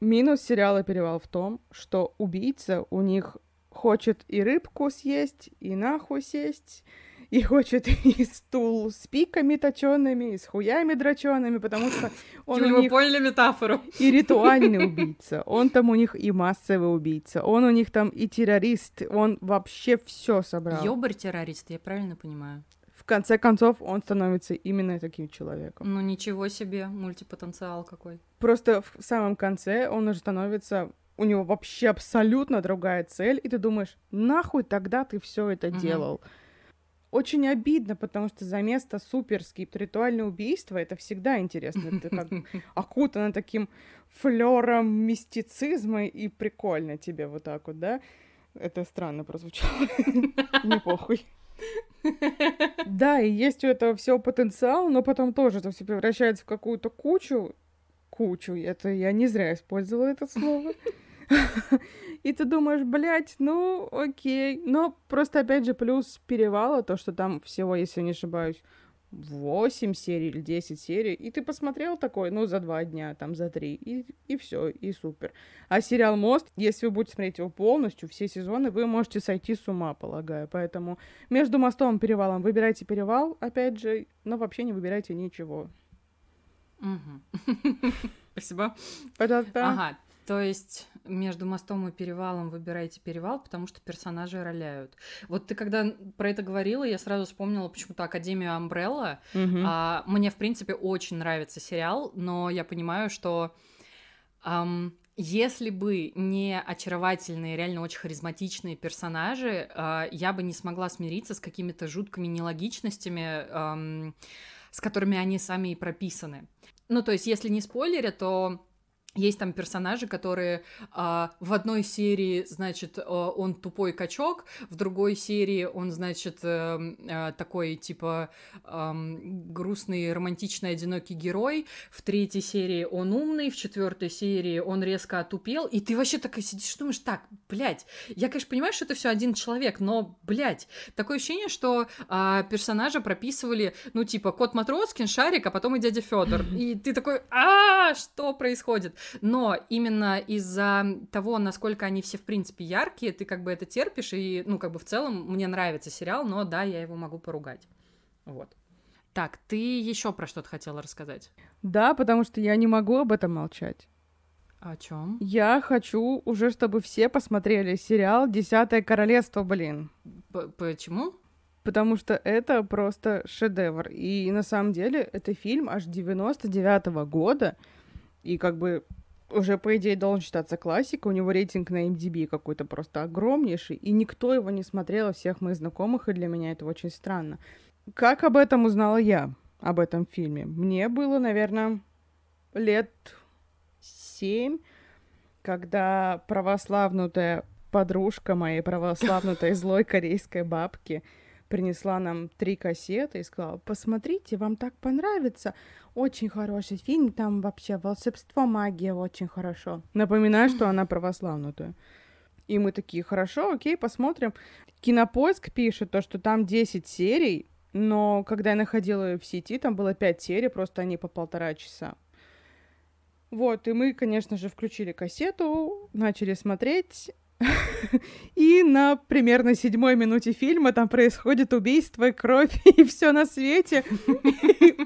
минус сериала «Перевал» в том, что убийца у них хочет и рыбку съесть, и нахуй сесть, и хочет и стул с пиками точёными, и с хуями дрочёными, потому что он Юль, у них... поняли метафору. И ритуальный убийца. Он там у них и массовый убийца. Он у них там и террорист. Он вообще все собрал. Ёбарь-террорист, я правильно понимаю? В конце концов, он становится именно таким человеком. Ну ничего себе, мультипотенциал какой. Просто в самом конце он уже становится... У него вообще абсолютно другая цель, и ты думаешь, нахуй тогда ты все это делал? Очень обидно, потому что замес-то суперский. Ритуальное убийство — это всегда интересно. Это как окутано таким флером мистицизма, и прикольно тебе вот так вот, да? Это странно прозвучало. Не похуй. Да, и есть у этого всего потенциал, но потом тоже это все превращается в какую-то кучу. Это я не зря использовала это слово. И ты думаешь, блядь, ну окей. Но просто, опять же, плюс «Перевала», то, что там всего, если не ошибаюсь, 8 серий или 10 серий, и ты посмотрел такой, за 2 дня, там, за 3, и все, и супер. А сериал «Мост», если вы будете смотреть его полностью, все сезоны, вы можете сойти с ума, полагаю. Поэтому между «Мостом» и «Перевалом» выбирайте «Перевал», опять же, но вообще не выбирайте ничего. Спасибо. Пожалуйста. Ага. То есть между мостом и перевалом выбирайте перевал, потому что персонажи роляют. Вот ты когда про это говорила, я сразу вспомнила почему-то «Академию Umbrella». Мне, в принципе, очень нравится сериал, но я понимаю, что если бы не очаровательные, реально очень харизматичные персонажи, я бы не смогла смириться с какими-то жуткими нелогичностями, с которыми они сами и прописаны. Ну, то есть, если не спойлеря, то... Есть там персонажи, которые в одной серии, значит, он тупой качок, в другой серии он, значит, такой, типа, грустный, романтичный, одинокий герой, в третьей серии он умный, в четвертой серии он резко отупел, и ты вообще так и сидишь, думаешь, так, блядь, я, конечно, понимаю, что это все один человек, но, блядь, такое ощущение, что персонажа прописывали, ну, типа, Кот Матроскин, Шарик, а потом и дядя Федор, и ты такой, а что происходит? Но именно из-за того, насколько они все, в принципе, яркие, ты как бы это терпишь, и, ну, как бы в целом мне нравится сериал, но да, я его могу поругать. Вот. Так, ты еще про что-то хотела рассказать? Да, потому что я не могу об этом молчать. О чем? Я хочу уже, чтобы все посмотрели сериал «Десятое королевство», блин. Почему? Потому что это просто шедевр. И на самом деле это фильм аж 99-го года, и как бы уже, по идее, должен считаться классикой. У него рейтинг на IMDb какой-то просто огромнейший, и никто его не смотрел, у всех моих знакомых, и для меня это очень странно. Как об этом узнала я, об этом фильме? Мне было, наверное, лет 7, когда православнутая подружка моей православнутой злой корейской бабки принесла нам 3 кассеты и сказала: посмотрите, вам так понравится. Очень хороший фильм, там вообще волшебство, магия, очень хорошо. Напоминаю, что она православнутая. И мы такие: хорошо, окей, посмотрим. Кинопоиск пишет то, что там 10 серий, но когда я находила ее в сети, там было 5 серий, просто они по 1,5 часа. Вот, и мы, конечно же, включили кассету, начали смотреть. И на примерно 7-й минуте фильма там происходит убийство, кровь и все на свете.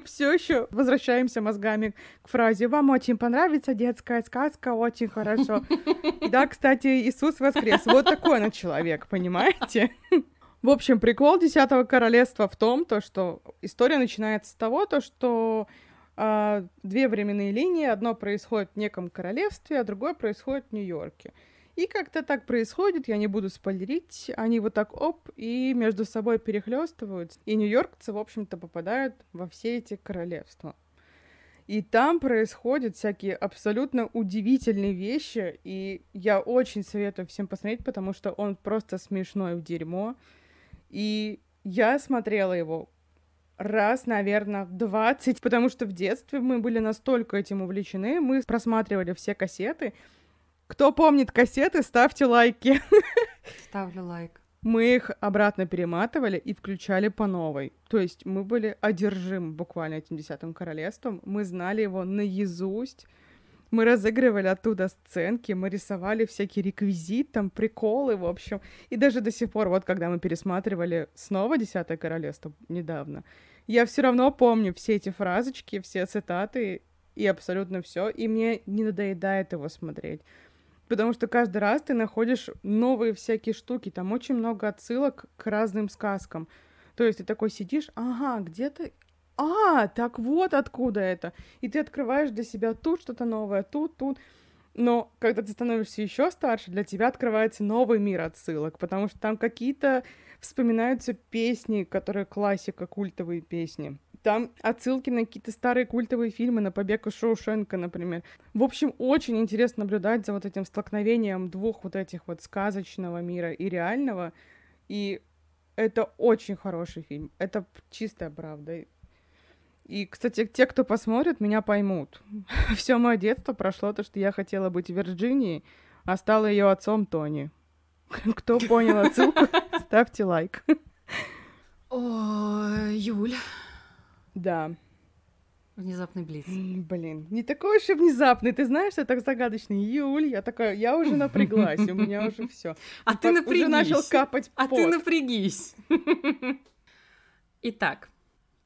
Все еще возвращаемся мозгами к фразе: вам очень понравится детская сказка, очень хорошо. Да, кстати, Иисус воскрес. Вот такой он человек, понимаете? В общем, прикол «Десятого королевства» в том, то, что история начинается с того, то, что 2 временные линии. Одно происходит в неком королевстве, а другое происходит в Нью-Йорке. И как-то так происходит, я не буду спойлерить, они вот так оп, и между собой перехлёстываются. И нью-йоркцы, в общем-то, попадают во все эти королевства. И там происходят всякие абсолютно удивительные вещи, и я очень советую всем посмотреть, потому что он просто смешной в дерьмо. И я смотрела его раз, наверное, 20, потому что в детстве мы были настолько этим увлечены, мы просматривали все кассеты. Кто помнит кассеты, ставьте лайки. Ставлю лайк. Мы их обратно перематывали и включали по новой. То есть мы были одержимы буквально этим «Десятым королевством». Мы знали его наизусть. Мы разыгрывали оттуда сценки, мы рисовали всякий реквизит, там приколы, в общем. И даже до сих пор, вот когда мы пересматривали снова «Десятое королевство» недавно, я все равно помню все эти фразочки, все цитаты и абсолютно все. И мне не надоедает его смотреть. Потому что каждый раз ты находишь новые всякие штуки. Там очень много отсылок к разным сказкам. То есть ты такой сидишь, ага, где-то... А, так вот откуда это. И ты открываешь для себя тут что-то новое, тут. Но когда ты становишься еще старше, для тебя открывается новый мир отсылок. Потому что там какие-то вспоминаются песни, которые классика, культовые песни. Там отсылки на какие-то старые культовые фильмы, на «Побег из Шоушенка», например. В общем, очень интересно наблюдать за вот этим столкновением двух вот этих вот сказочного мира и реального. И это очень хороший фильм. Это чистая правда. И, кстати, те, кто посмотрит, меня поймут. Все мое детство прошло то, что я хотела быть в Вирджинии, а стала ее отцом Тони. Кто понял отсылку, ставьте лайк. О, Юль... Да. Внезапный блиц. Блин, не такой уж и внезапный. Ты знаешь, я так загадочный. Юль, я такая, я уже напряглась, у меня уже все. А ты напрягись. Уже начал капать пот. А ты напрягись. Итак,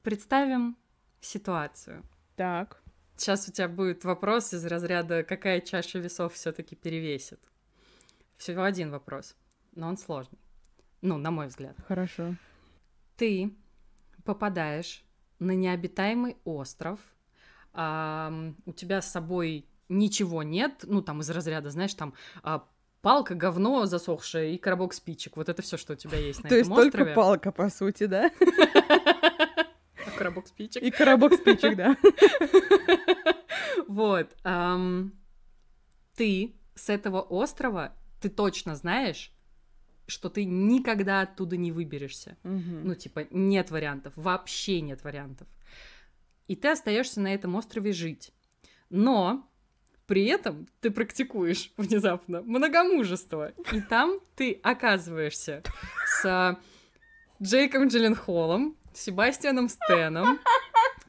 представим ситуацию. Так. Сейчас у тебя будет вопрос из разряда, какая чаша весов все-таки перевесит. Всего один вопрос, но он сложный. Ну, на мой взгляд. Хорошо. Ты попадаешь на необитаемый остров, у тебя с собой ничего нет, ну, там, из разряда, знаешь, там, палка, говно засохшее и коробок спичек, вот это все, что у тебя есть на этом острове. То есть только палка, по сути, да? Коробок спичек. И коробок спичек, да. Вот. ты с этого острова, ты точно знаешь, что ты никогда оттуда не выберешься. Mm-hmm. Ну, типа, нет вариантов, вообще нет вариантов. И ты остаешься на этом острове жить. Но при этом ты практикуешь внезапно многомужество. И там ты оказываешься с Джейком Джилленхолом, Себастьяном Стэном,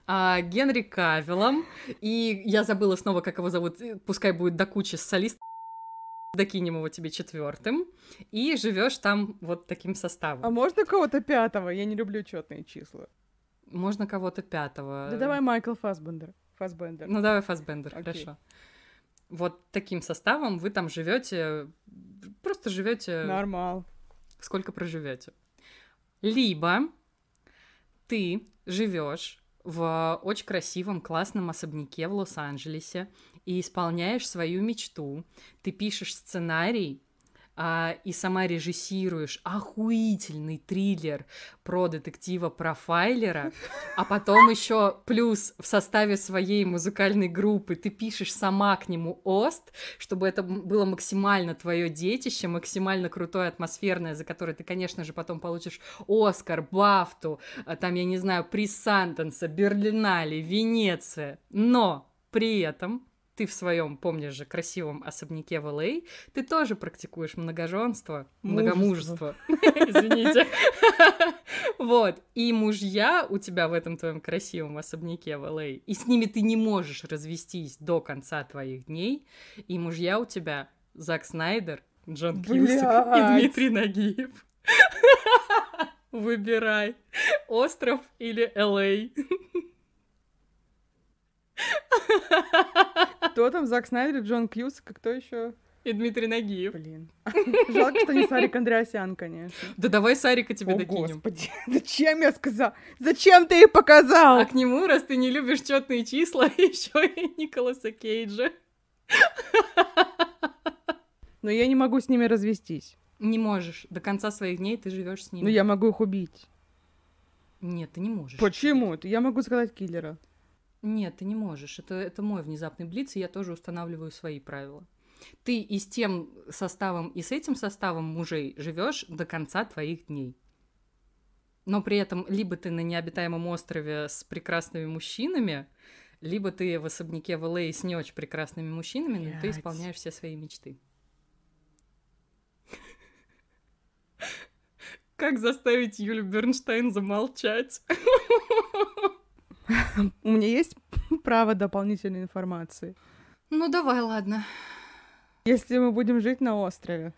Генри Кавиллом. И я забыла снова, как его зовут. Пускай будет до кучи солист. Докинем его тебе 4-м. И живешь там вот таким составом. А можно кого-то 5-го? Я не люблю четные числа. Можно кого-то 5-го. Да давай Майкл Фассбендер. Ну давай Фассбендер, okay. Хорошо. Вот таким составом вы там живете, просто живете. Нормал. Сколько проживете? Либо ты живешь в очень красивом, классном особняке в Лос-Анджелесе и исполняешь свою мечту. Ты пишешь сценарий и сама режиссируешь охуительный триллер про детектива-профайлера, а потом еще плюс в составе своей музыкальной группы ты пишешь сама к нему ост, чтобы это было максимально твое детище, максимально крутое, атмосферное, за которое ты, конечно же, потом получишь Оскар, Бафту, там, я не знаю, приз Санденса, Берлинале, Венеция, но при этом... Ты в своем, помнишь же, красивом особняке в Л.А. Ты тоже практикуешь многоженство, многомужество. Извините. Вот. И мужья у тебя в этом твоем красивом особняке в Л.А. И с ними ты не можешь развестись до конца твоих дней. И мужья у тебя Зак Снайдер, Джон Кьюсак и Дмитрий Нагиев. Выбирай. Остров или Л.А.? Кто там? Зак Снайдер, Джон Кьюсак, кто еще? И Дмитрий Нагиев. Блин. Жалко, что не Сарик Андреасян, конечно. Да давай Сарика тебе докинем. Господи, зачем я сказал? Зачем ты их показал? А к нему, раз ты не любишь четные числа, еще и Николаса Кейджа. Но я не могу с ними развестись. Не можешь. До конца своих дней ты живешь с ними. Но я могу их убить. Нет, ты не можешь. Почему? Я могу сказать киллера. Нет, ты не можешь. Это мой внезапный блиц, и я тоже устанавливаю свои правила. Ты и с тем составом, и с этим составом мужей живешь до конца твоих дней. Но при этом либо ты на необитаемом острове с прекрасными мужчинами, либо ты в особняке в Л.А. с не очень прекрасными мужчинами, но ты исполняешь все свои мечты. Как заставить Юлю Бернштейн замолчать? У меня есть право дополнительной информации? Ну, давай, ладно. Если мы будем жить на острове,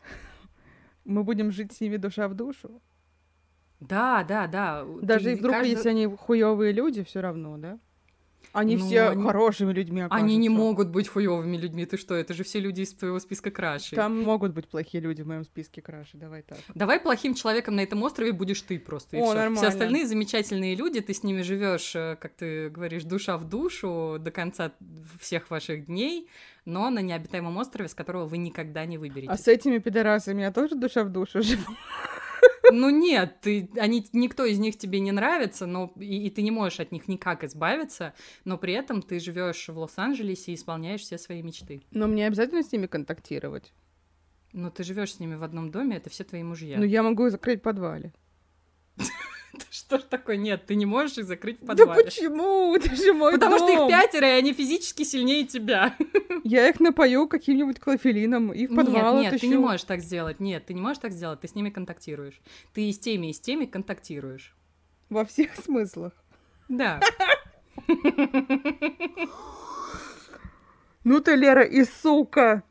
мы будем жить с ними душа в душу? Да. Даже вдруг, если они хуёвые люди, все равно, да? Они все хорошими людьми окажутся. Они не могут быть хуёвыми людьми, ты что? Это же все люди из твоего списка крашей. Там могут быть плохие люди в моем списке крашей, давай так. Давай плохим человеком на этом острове будешь ты просто, и всё. Нормально. Все остальные замечательные люди, ты с ними живешь, как ты говоришь, душа в душу до конца всех ваших дней, но на необитаемом острове, с которого вы никогда не выберетесь. А с этими пидорасами я тоже душа в душу живу? Ну нет, никто из них тебе не нравится, но и ты не можешь от них никак избавиться, но при этом ты живешь в Лос-Анджелесе и исполняешь все свои мечты. Но мне обязательно с ними контактировать? Но ты живешь с ними в одном доме, это все твои мужья. Ну я могу их закрыть в подвале. Что ж такое? Нет, ты не можешь их закрыть в подвале. Да почему? Это же мой дом. Потому что их 5, и они физически сильнее тебя. Я их напою каким-нибудь клофелином и в подвал отыщу. Нет, ты не можешь так сделать. Ты с ними контактируешь. Ты и с теми контактируешь. Во всех смыслах? Да. Ну ты, Лера, и сука!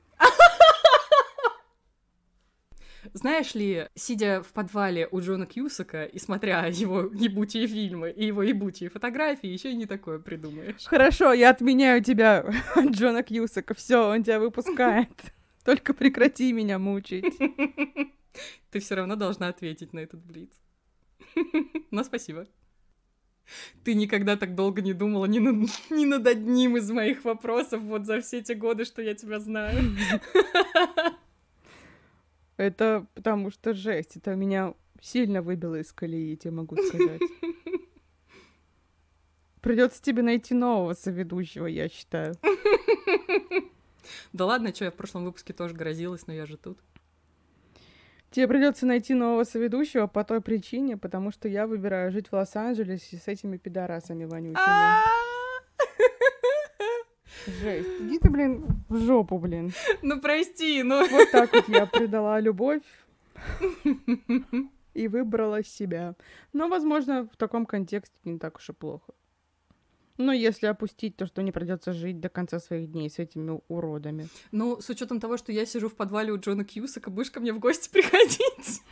Знаешь ли, сидя в подвале у Джона Кьюсака и смотря его ебучие фильмы и его ебучие фотографии, еще и не такое придумаешь. Хорошо, я отменяю тебя от Джона Кьюсака. Все, он тебя выпускает. Только прекрати меня мучить. Ты все равно должна ответить на этот блиц. Но спасибо. Ты никогда так долго не думала ни над одним из моих вопросов вот за все те годы, что я тебя знаю. Это потому что жесть. Это меня сильно выбило из колеи, я тебе могу сказать. Придется тебе найти нового соведущего, я считаю. Да ладно, что я в прошлом выпуске тоже грозилась, но я же тут. Тебе придется найти нового соведущего по той причине, потому что я выбираю жить в Лос-Анджелесе с этими пидорасами вонючими. Жесть. Иди ты, блин, в жопу, блин. Ну, прости, ну... Вот так вот я предала любовь и выбрала себя. Но, возможно, в таком контексте не так уж и плохо. Но если опустить, то что не придется жить до конца своих дней с этими уродами. Ну, с учетом того, что я сижу в подвале у Джона Кьюсака, будешь ко мне в гости приходить?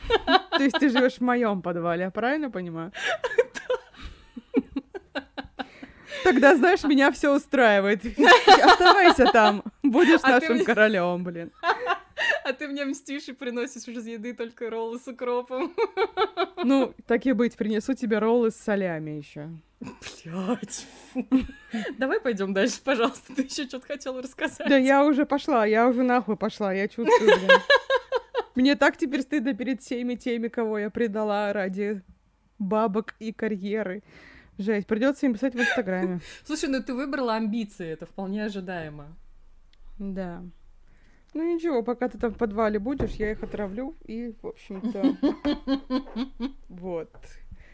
То есть ты живешь в моем подвале, правильно понимаю? Тогда, знаешь, меня все устраивает. Оставайся там, будешь нашим королем, блин. А ты мне мстишь и приносишь из еды только роллы с укропом. Ну, так и быть, принесу тебе роллы с солями еще. Блять. Давай пойдем дальше, пожалуйста. Ты еще что-то хотела рассказать. Да, я уже нахуй пошла, я чувствую, блин. Мне так теперь стыдно перед всеми теми, кого я предала ради бабок и карьеры. Жесть, придется им писать в Инстаграме. Слушай, ну ты выбрала амбиции, это вполне ожидаемо. Да. Ну ничего, пока ты там в подвале будешь, я их отравлю и, в общем-то, вот.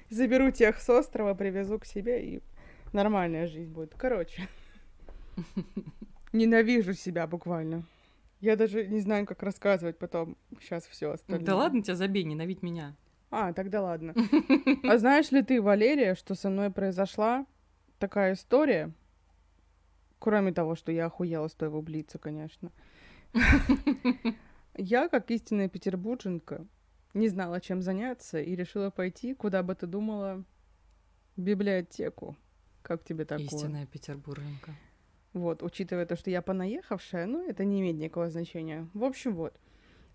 Заберу тех с острова, привезу к себе, и нормальная жизнь будет. Короче, ненавижу себя буквально. Я даже не знаю, как рассказывать потом сейчас все остальное. Да ладно тебя, забей, ненавидь меня. А, тогда ладно. А знаешь ли ты, Валерия, что со мной произошла такая история? Кроме того, что я охуела с твоего блица, конечно. Я, как истинная петербурженка, не знала, чем заняться, и решила пойти, куда бы ты думала, в библиотеку. Как тебе такое? Истинная петербурженка. Вот, учитывая то, что я понаехавшая, ну, это не имеет никакого значения. В общем, вот.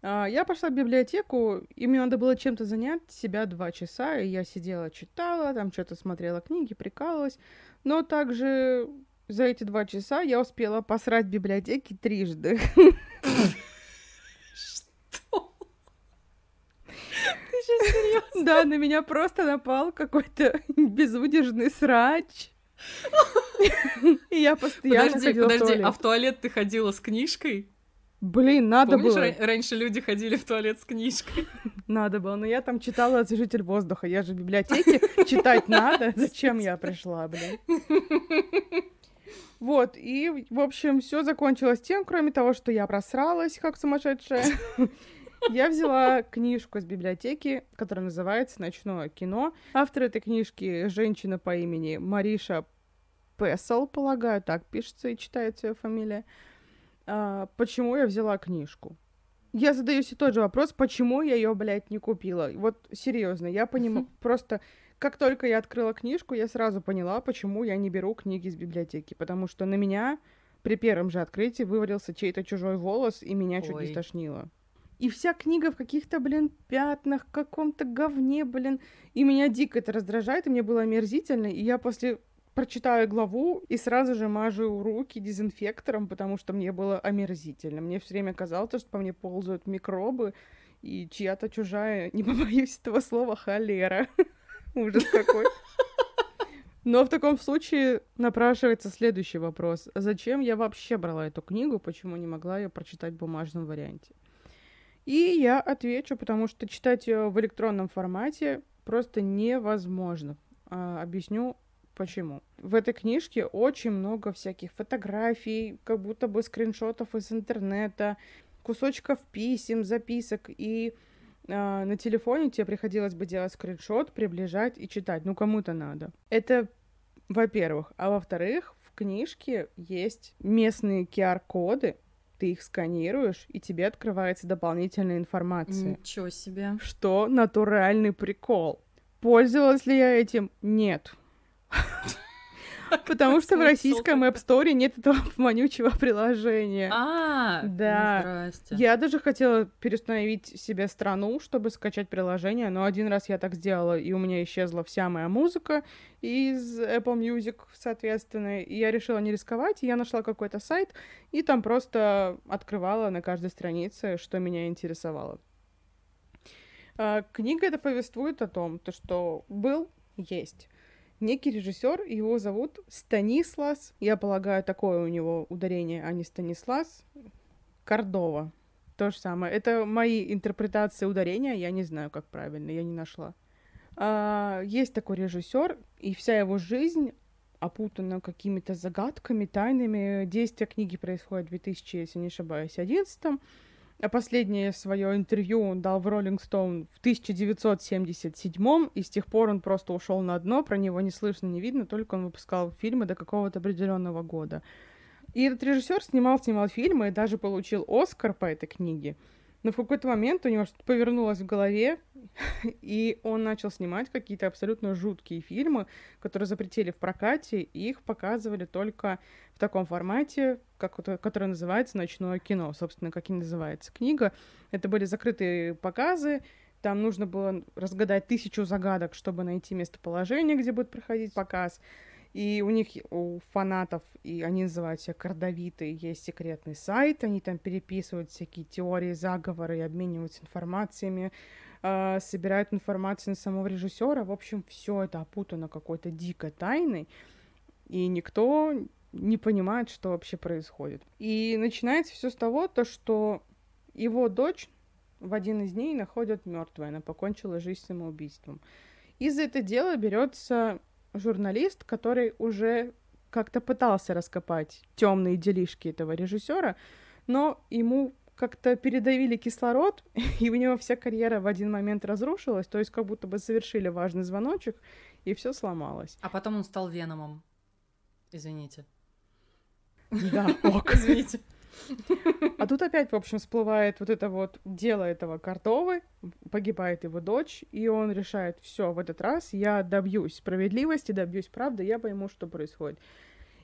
Я пошла в библиотеку, и мне надо было чем-то занять себя 2 часа, и я сидела, читала, там что-то смотрела книги, прикалывалась, но также за эти 2 часа я успела посрать в библиотеке 3 раза. Что? Ты сейчас серьезно? Да, на меня просто напал какой-то безудержный срач. И я постоянно ходила в туалет. Подожди, а в туалет ты ходила с книжкой? Блин, надо было. Помнишь, раньше люди ходили в туалет с книжкой? Надо было, но я там читала «Освежитель воздуха». Я же в библиотеке, читать надо. Зачем я пришла, блин? Вот, и, в общем, все закончилось тем, кроме того, что я просралась, как сумасшедшая. Я взяла книжку с библиотеки, которая называется «Ночное кино». Автор этой книжки — женщина по имени Мариша Песл, полагаю, так пишется и читается ее фамилия. Почему я взяла книжку? Я задаю себе тот же вопрос, почему я ее, блядь, не купила. Вот серьезно, я понимаю, просто как только я открыла книжку, я сразу поняла, почему я не беру книги из библиотеки, потому что на меня при первом же открытии вывалился чей-то чужой волос, и меня чуть не стошнило. И вся книга в каких-то, блин, пятнах, каком-то говне, блин, и меня дико это раздражает, и мне было омерзительно, и я после... прочитаю главу и сразу же мажу руки дезинфектором, потому что мне было омерзительно. Мне все время казалось, что по мне ползают микробы, и чья-то чужая, не побоюсь этого слова, холера. Ужас какой. Но в таком случае напрашивается следующий вопрос. Зачем я вообще брала эту книгу? Почему не могла ее прочитать в бумажном варианте? И я отвечу, потому что читать ее в электронном формате просто невозможно. Объясню, почему? В этой книжке очень много всяких фотографий, как будто бы скриншотов из интернета, кусочков писем, записок, и на телефоне тебе приходилось бы делать скриншот, приближать и читать. Ну, кому-то надо. Это, во-первых. А во-вторых, в книжке есть местные QR-коды, ты их сканируешь, и тебе открывается дополнительная информация. Ничего себе. Что натуральный прикол. Пользовалась ли я этим? Нет. Потому что в российском App Store нет этого вонючего приложения. А, да. Я даже хотела переустановить себе страну, чтобы скачать приложение, но один раз я так сделала, и у меня исчезла вся моя музыка из Apple Music, соответственно. И я решила не рисковать, и я нашла какой-то сайт, и там просто открывала на каждой странице, что меня интересовало. Книга эта повествует о том, что был, есть некий режиссер, его зовут Станислав, я полагаю, такое у него ударение, а не Станислав, Кордова. То же самое. Это мои интерпретации ударения, я не знаю, как правильно, я не нашла. Есть такой режиссер, и вся его жизнь опутана какими-то загадками, тайнами. Действие книги происходит в 2000, если не ошибаюсь, 2011. А последнее свое интервью он дал в Rolling Stone в 1977, и с тех пор он просто ушел на дно, про него не слышно, не видно, только он выпускал фильмы до какого-то определенного года. И этот режиссер снимал фильмы и даже получил Оскар по этой книге. Но в какой-то момент у него что-то повернулось в голове, и он начал снимать какие-то абсолютно жуткие фильмы, которые запретили в прокате, и их показывали только в таком формате, который называется «Ночное кино», собственно, как и называется книга. Это были закрытые показы, там нужно было разгадать 1000 загадок, чтобы найти местоположение, где будет проходить показ. И у них, у фанатов, и они называют себя кордовиты, есть секретный сайт, они там переписывают всякие теории, заговоры, обмениваются информациями, собирают информацию на самого режиссера. В общем, все это опутано какой-то дикой тайной, и никто не понимает, что вообще происходит. И начинается все с того, то, что его дочь в один из дней находят мертвой, она покончила жизнь самоубийством. И за это дело берется журналист, который уже как-то пытался раскопать темные делишки этого режиссера, но ему как-то передавили кислород, и у него вся карьера в один момент разрушилась, то есть как будто бы совершили важный звоночек, и все сломалось. А потом он стал Веномом. Извините. Да, ок. Извините. А тут опять, в общем, всплывает вот это вот дело этого Кордовы, погибает его дочь, и он решает, все, в этот раз я добьюсь справедливости, добьюсь правды, я пойму, что происходит.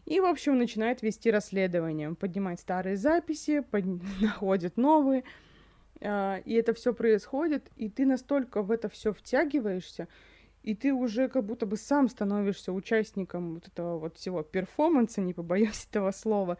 И, в общем, начинает вести расследование, поднимать старые записи, находит новые, и это все происходит, и ты настолько в это все втягиваешься, и ты уже как будто бы сам становишься участником вот этого вот всего перформанса, не побоюсь этого слова,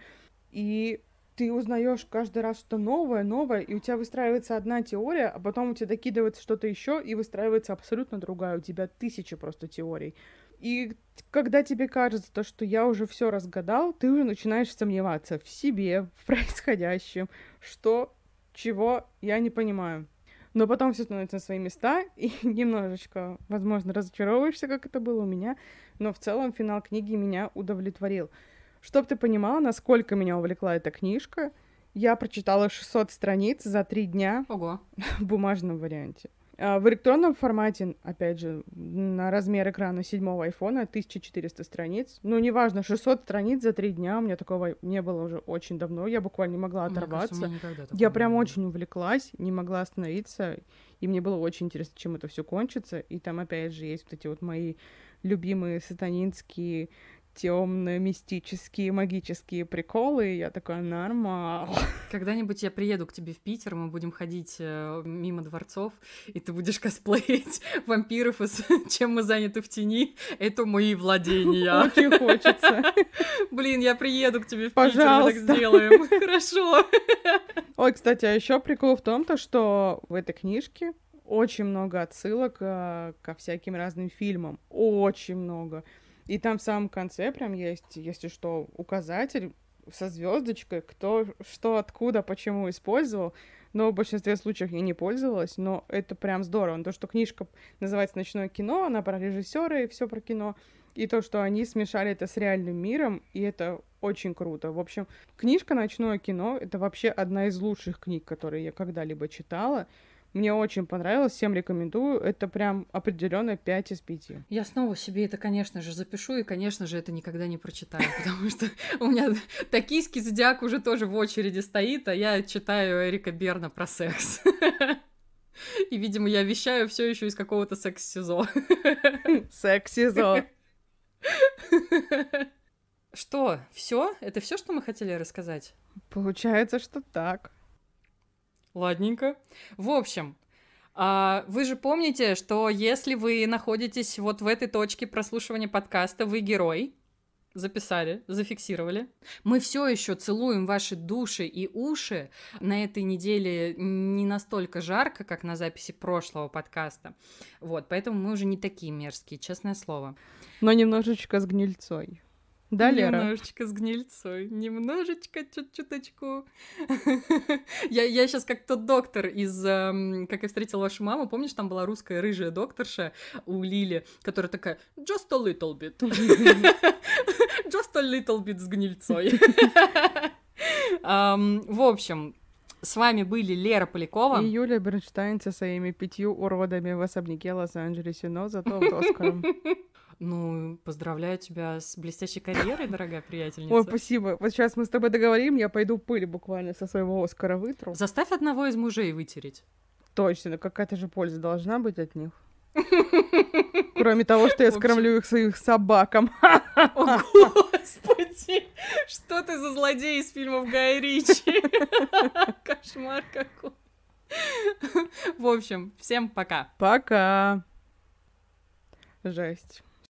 и ты узнаешь каждый раз что-то новое, и у тебя выстраивается одна теория, а потом у тебя докидывается что-то еще, и выстраивается абсолютно другая. У тебя 1000 просто теорий. И когда тебе кажется, то, что я уже все разгадал, ты уже начинаешь сомневаться в себе, в происходящем, что, чего, я не понимаю. Но потом все становится на свои места, и немножечко, возможно, разочаровываешься, как это было у меня, но в целом финал книги меня удовлетворил. Чтоб ты понимала, насколько меня увлекла эта книжка, я прочитала 600 страниц за 3 дня. Ого. В бумажном варианте. В электронном формате, опять же, на размер экрана 7-го айфона 1400 страниц. Ну, неважно, 600 страниц за 3 дня. У меня такого не было уже очень давно. Я буквально не могла оторваться. Я прям очень увлеклась, не могла остановиться. И мне было очень интересно, чем это все кончится. И там, опять же, есть вот эти вот мои любимые сатанинские темные, мистические, магические приколы, и я такая, нормал. Когда-нибудь я приеду к тебе в Питер, мы будем ходить мимо дворцов, и ты будешь косплеить вампиров, и чем мы заняты в тени, это мои владения. Очень хочется. Блин, я приеду к тебе в Питер, мы так сделаем. Хорошо. Ой, кстати, а еще прикол в том, что в этой книжке очень много отсылок ко всяким разным фильмам. Очень много. И там в самом конце прям есть, если что, указатель со звездочкой, кто, что, откуда, почему использовал. Но в большинстве случаев я не пользовалась, но это прям здорово. То, что книжка называется «Ночное кино», она про режиссера и все про кино. И то, что они смешали это с реальным миром, и это очень круто. В общем, книжка «Ночное кино» — это вообще одна из лучших книг, которые я когда-либо читала. Мне очень понравилось, всем рекомендую. Это прям определенно 5 из 5. Я снова себе это, конечно же, запишу, и, конечно же, это никогда не прочитаю, потому что у меня токийский зодиак уже тоже в очереди стоит, а я читаю Эрика Берна про секс. И, видимо, я вещаю все еще из какого-то секс-сизо. Секс-сизо. Что, все? Это все, что мы хотели рассказать? Получается, что так. Ладненько. В общем, вы же помните, что если вы находитесь вот в этой точке прослушивания подкаста, вы герой. записали, зафиксировали. Мы все еще целуем ваши души и уши. На этой неделе не настолько жарко, как на записи прошлого подкаста. Вот, поэтому мы уже не такие мерзкие, честное слово. Но немножечко с гнильцой. Да, Лера? Немножечко с гнильцой. Немножечко, чуточку. Я сейчас как тот доктор из «Как я встретил вашу маму». Помнишь, там была русская рыжая докторша у Лили, которая такая «Just a little bit». «Just a little bit» с гнильцой. В общем, с вами были Лера Полякова и Юля Бернштайн со своими 5 уродами в особняке Лос-Анджелесе, но зато в Оскаром. Ну, поздравляю тебя с блестящей карьерой, дорогая приятельница. Ой, спасибо. Вот сейчас мы с тобой договорим, я пойду пыль буквально со своего Оскара вытру. Заставь одного из мужей вытереть. Точно, какая-то же польза должна быть от них. Кроме того, что я скормлю их своим собакам. О, господи! Что ты за злодей из фильмов Гая Ричи? Кошмар какой. В общем, всем пока. Пока. Жесть.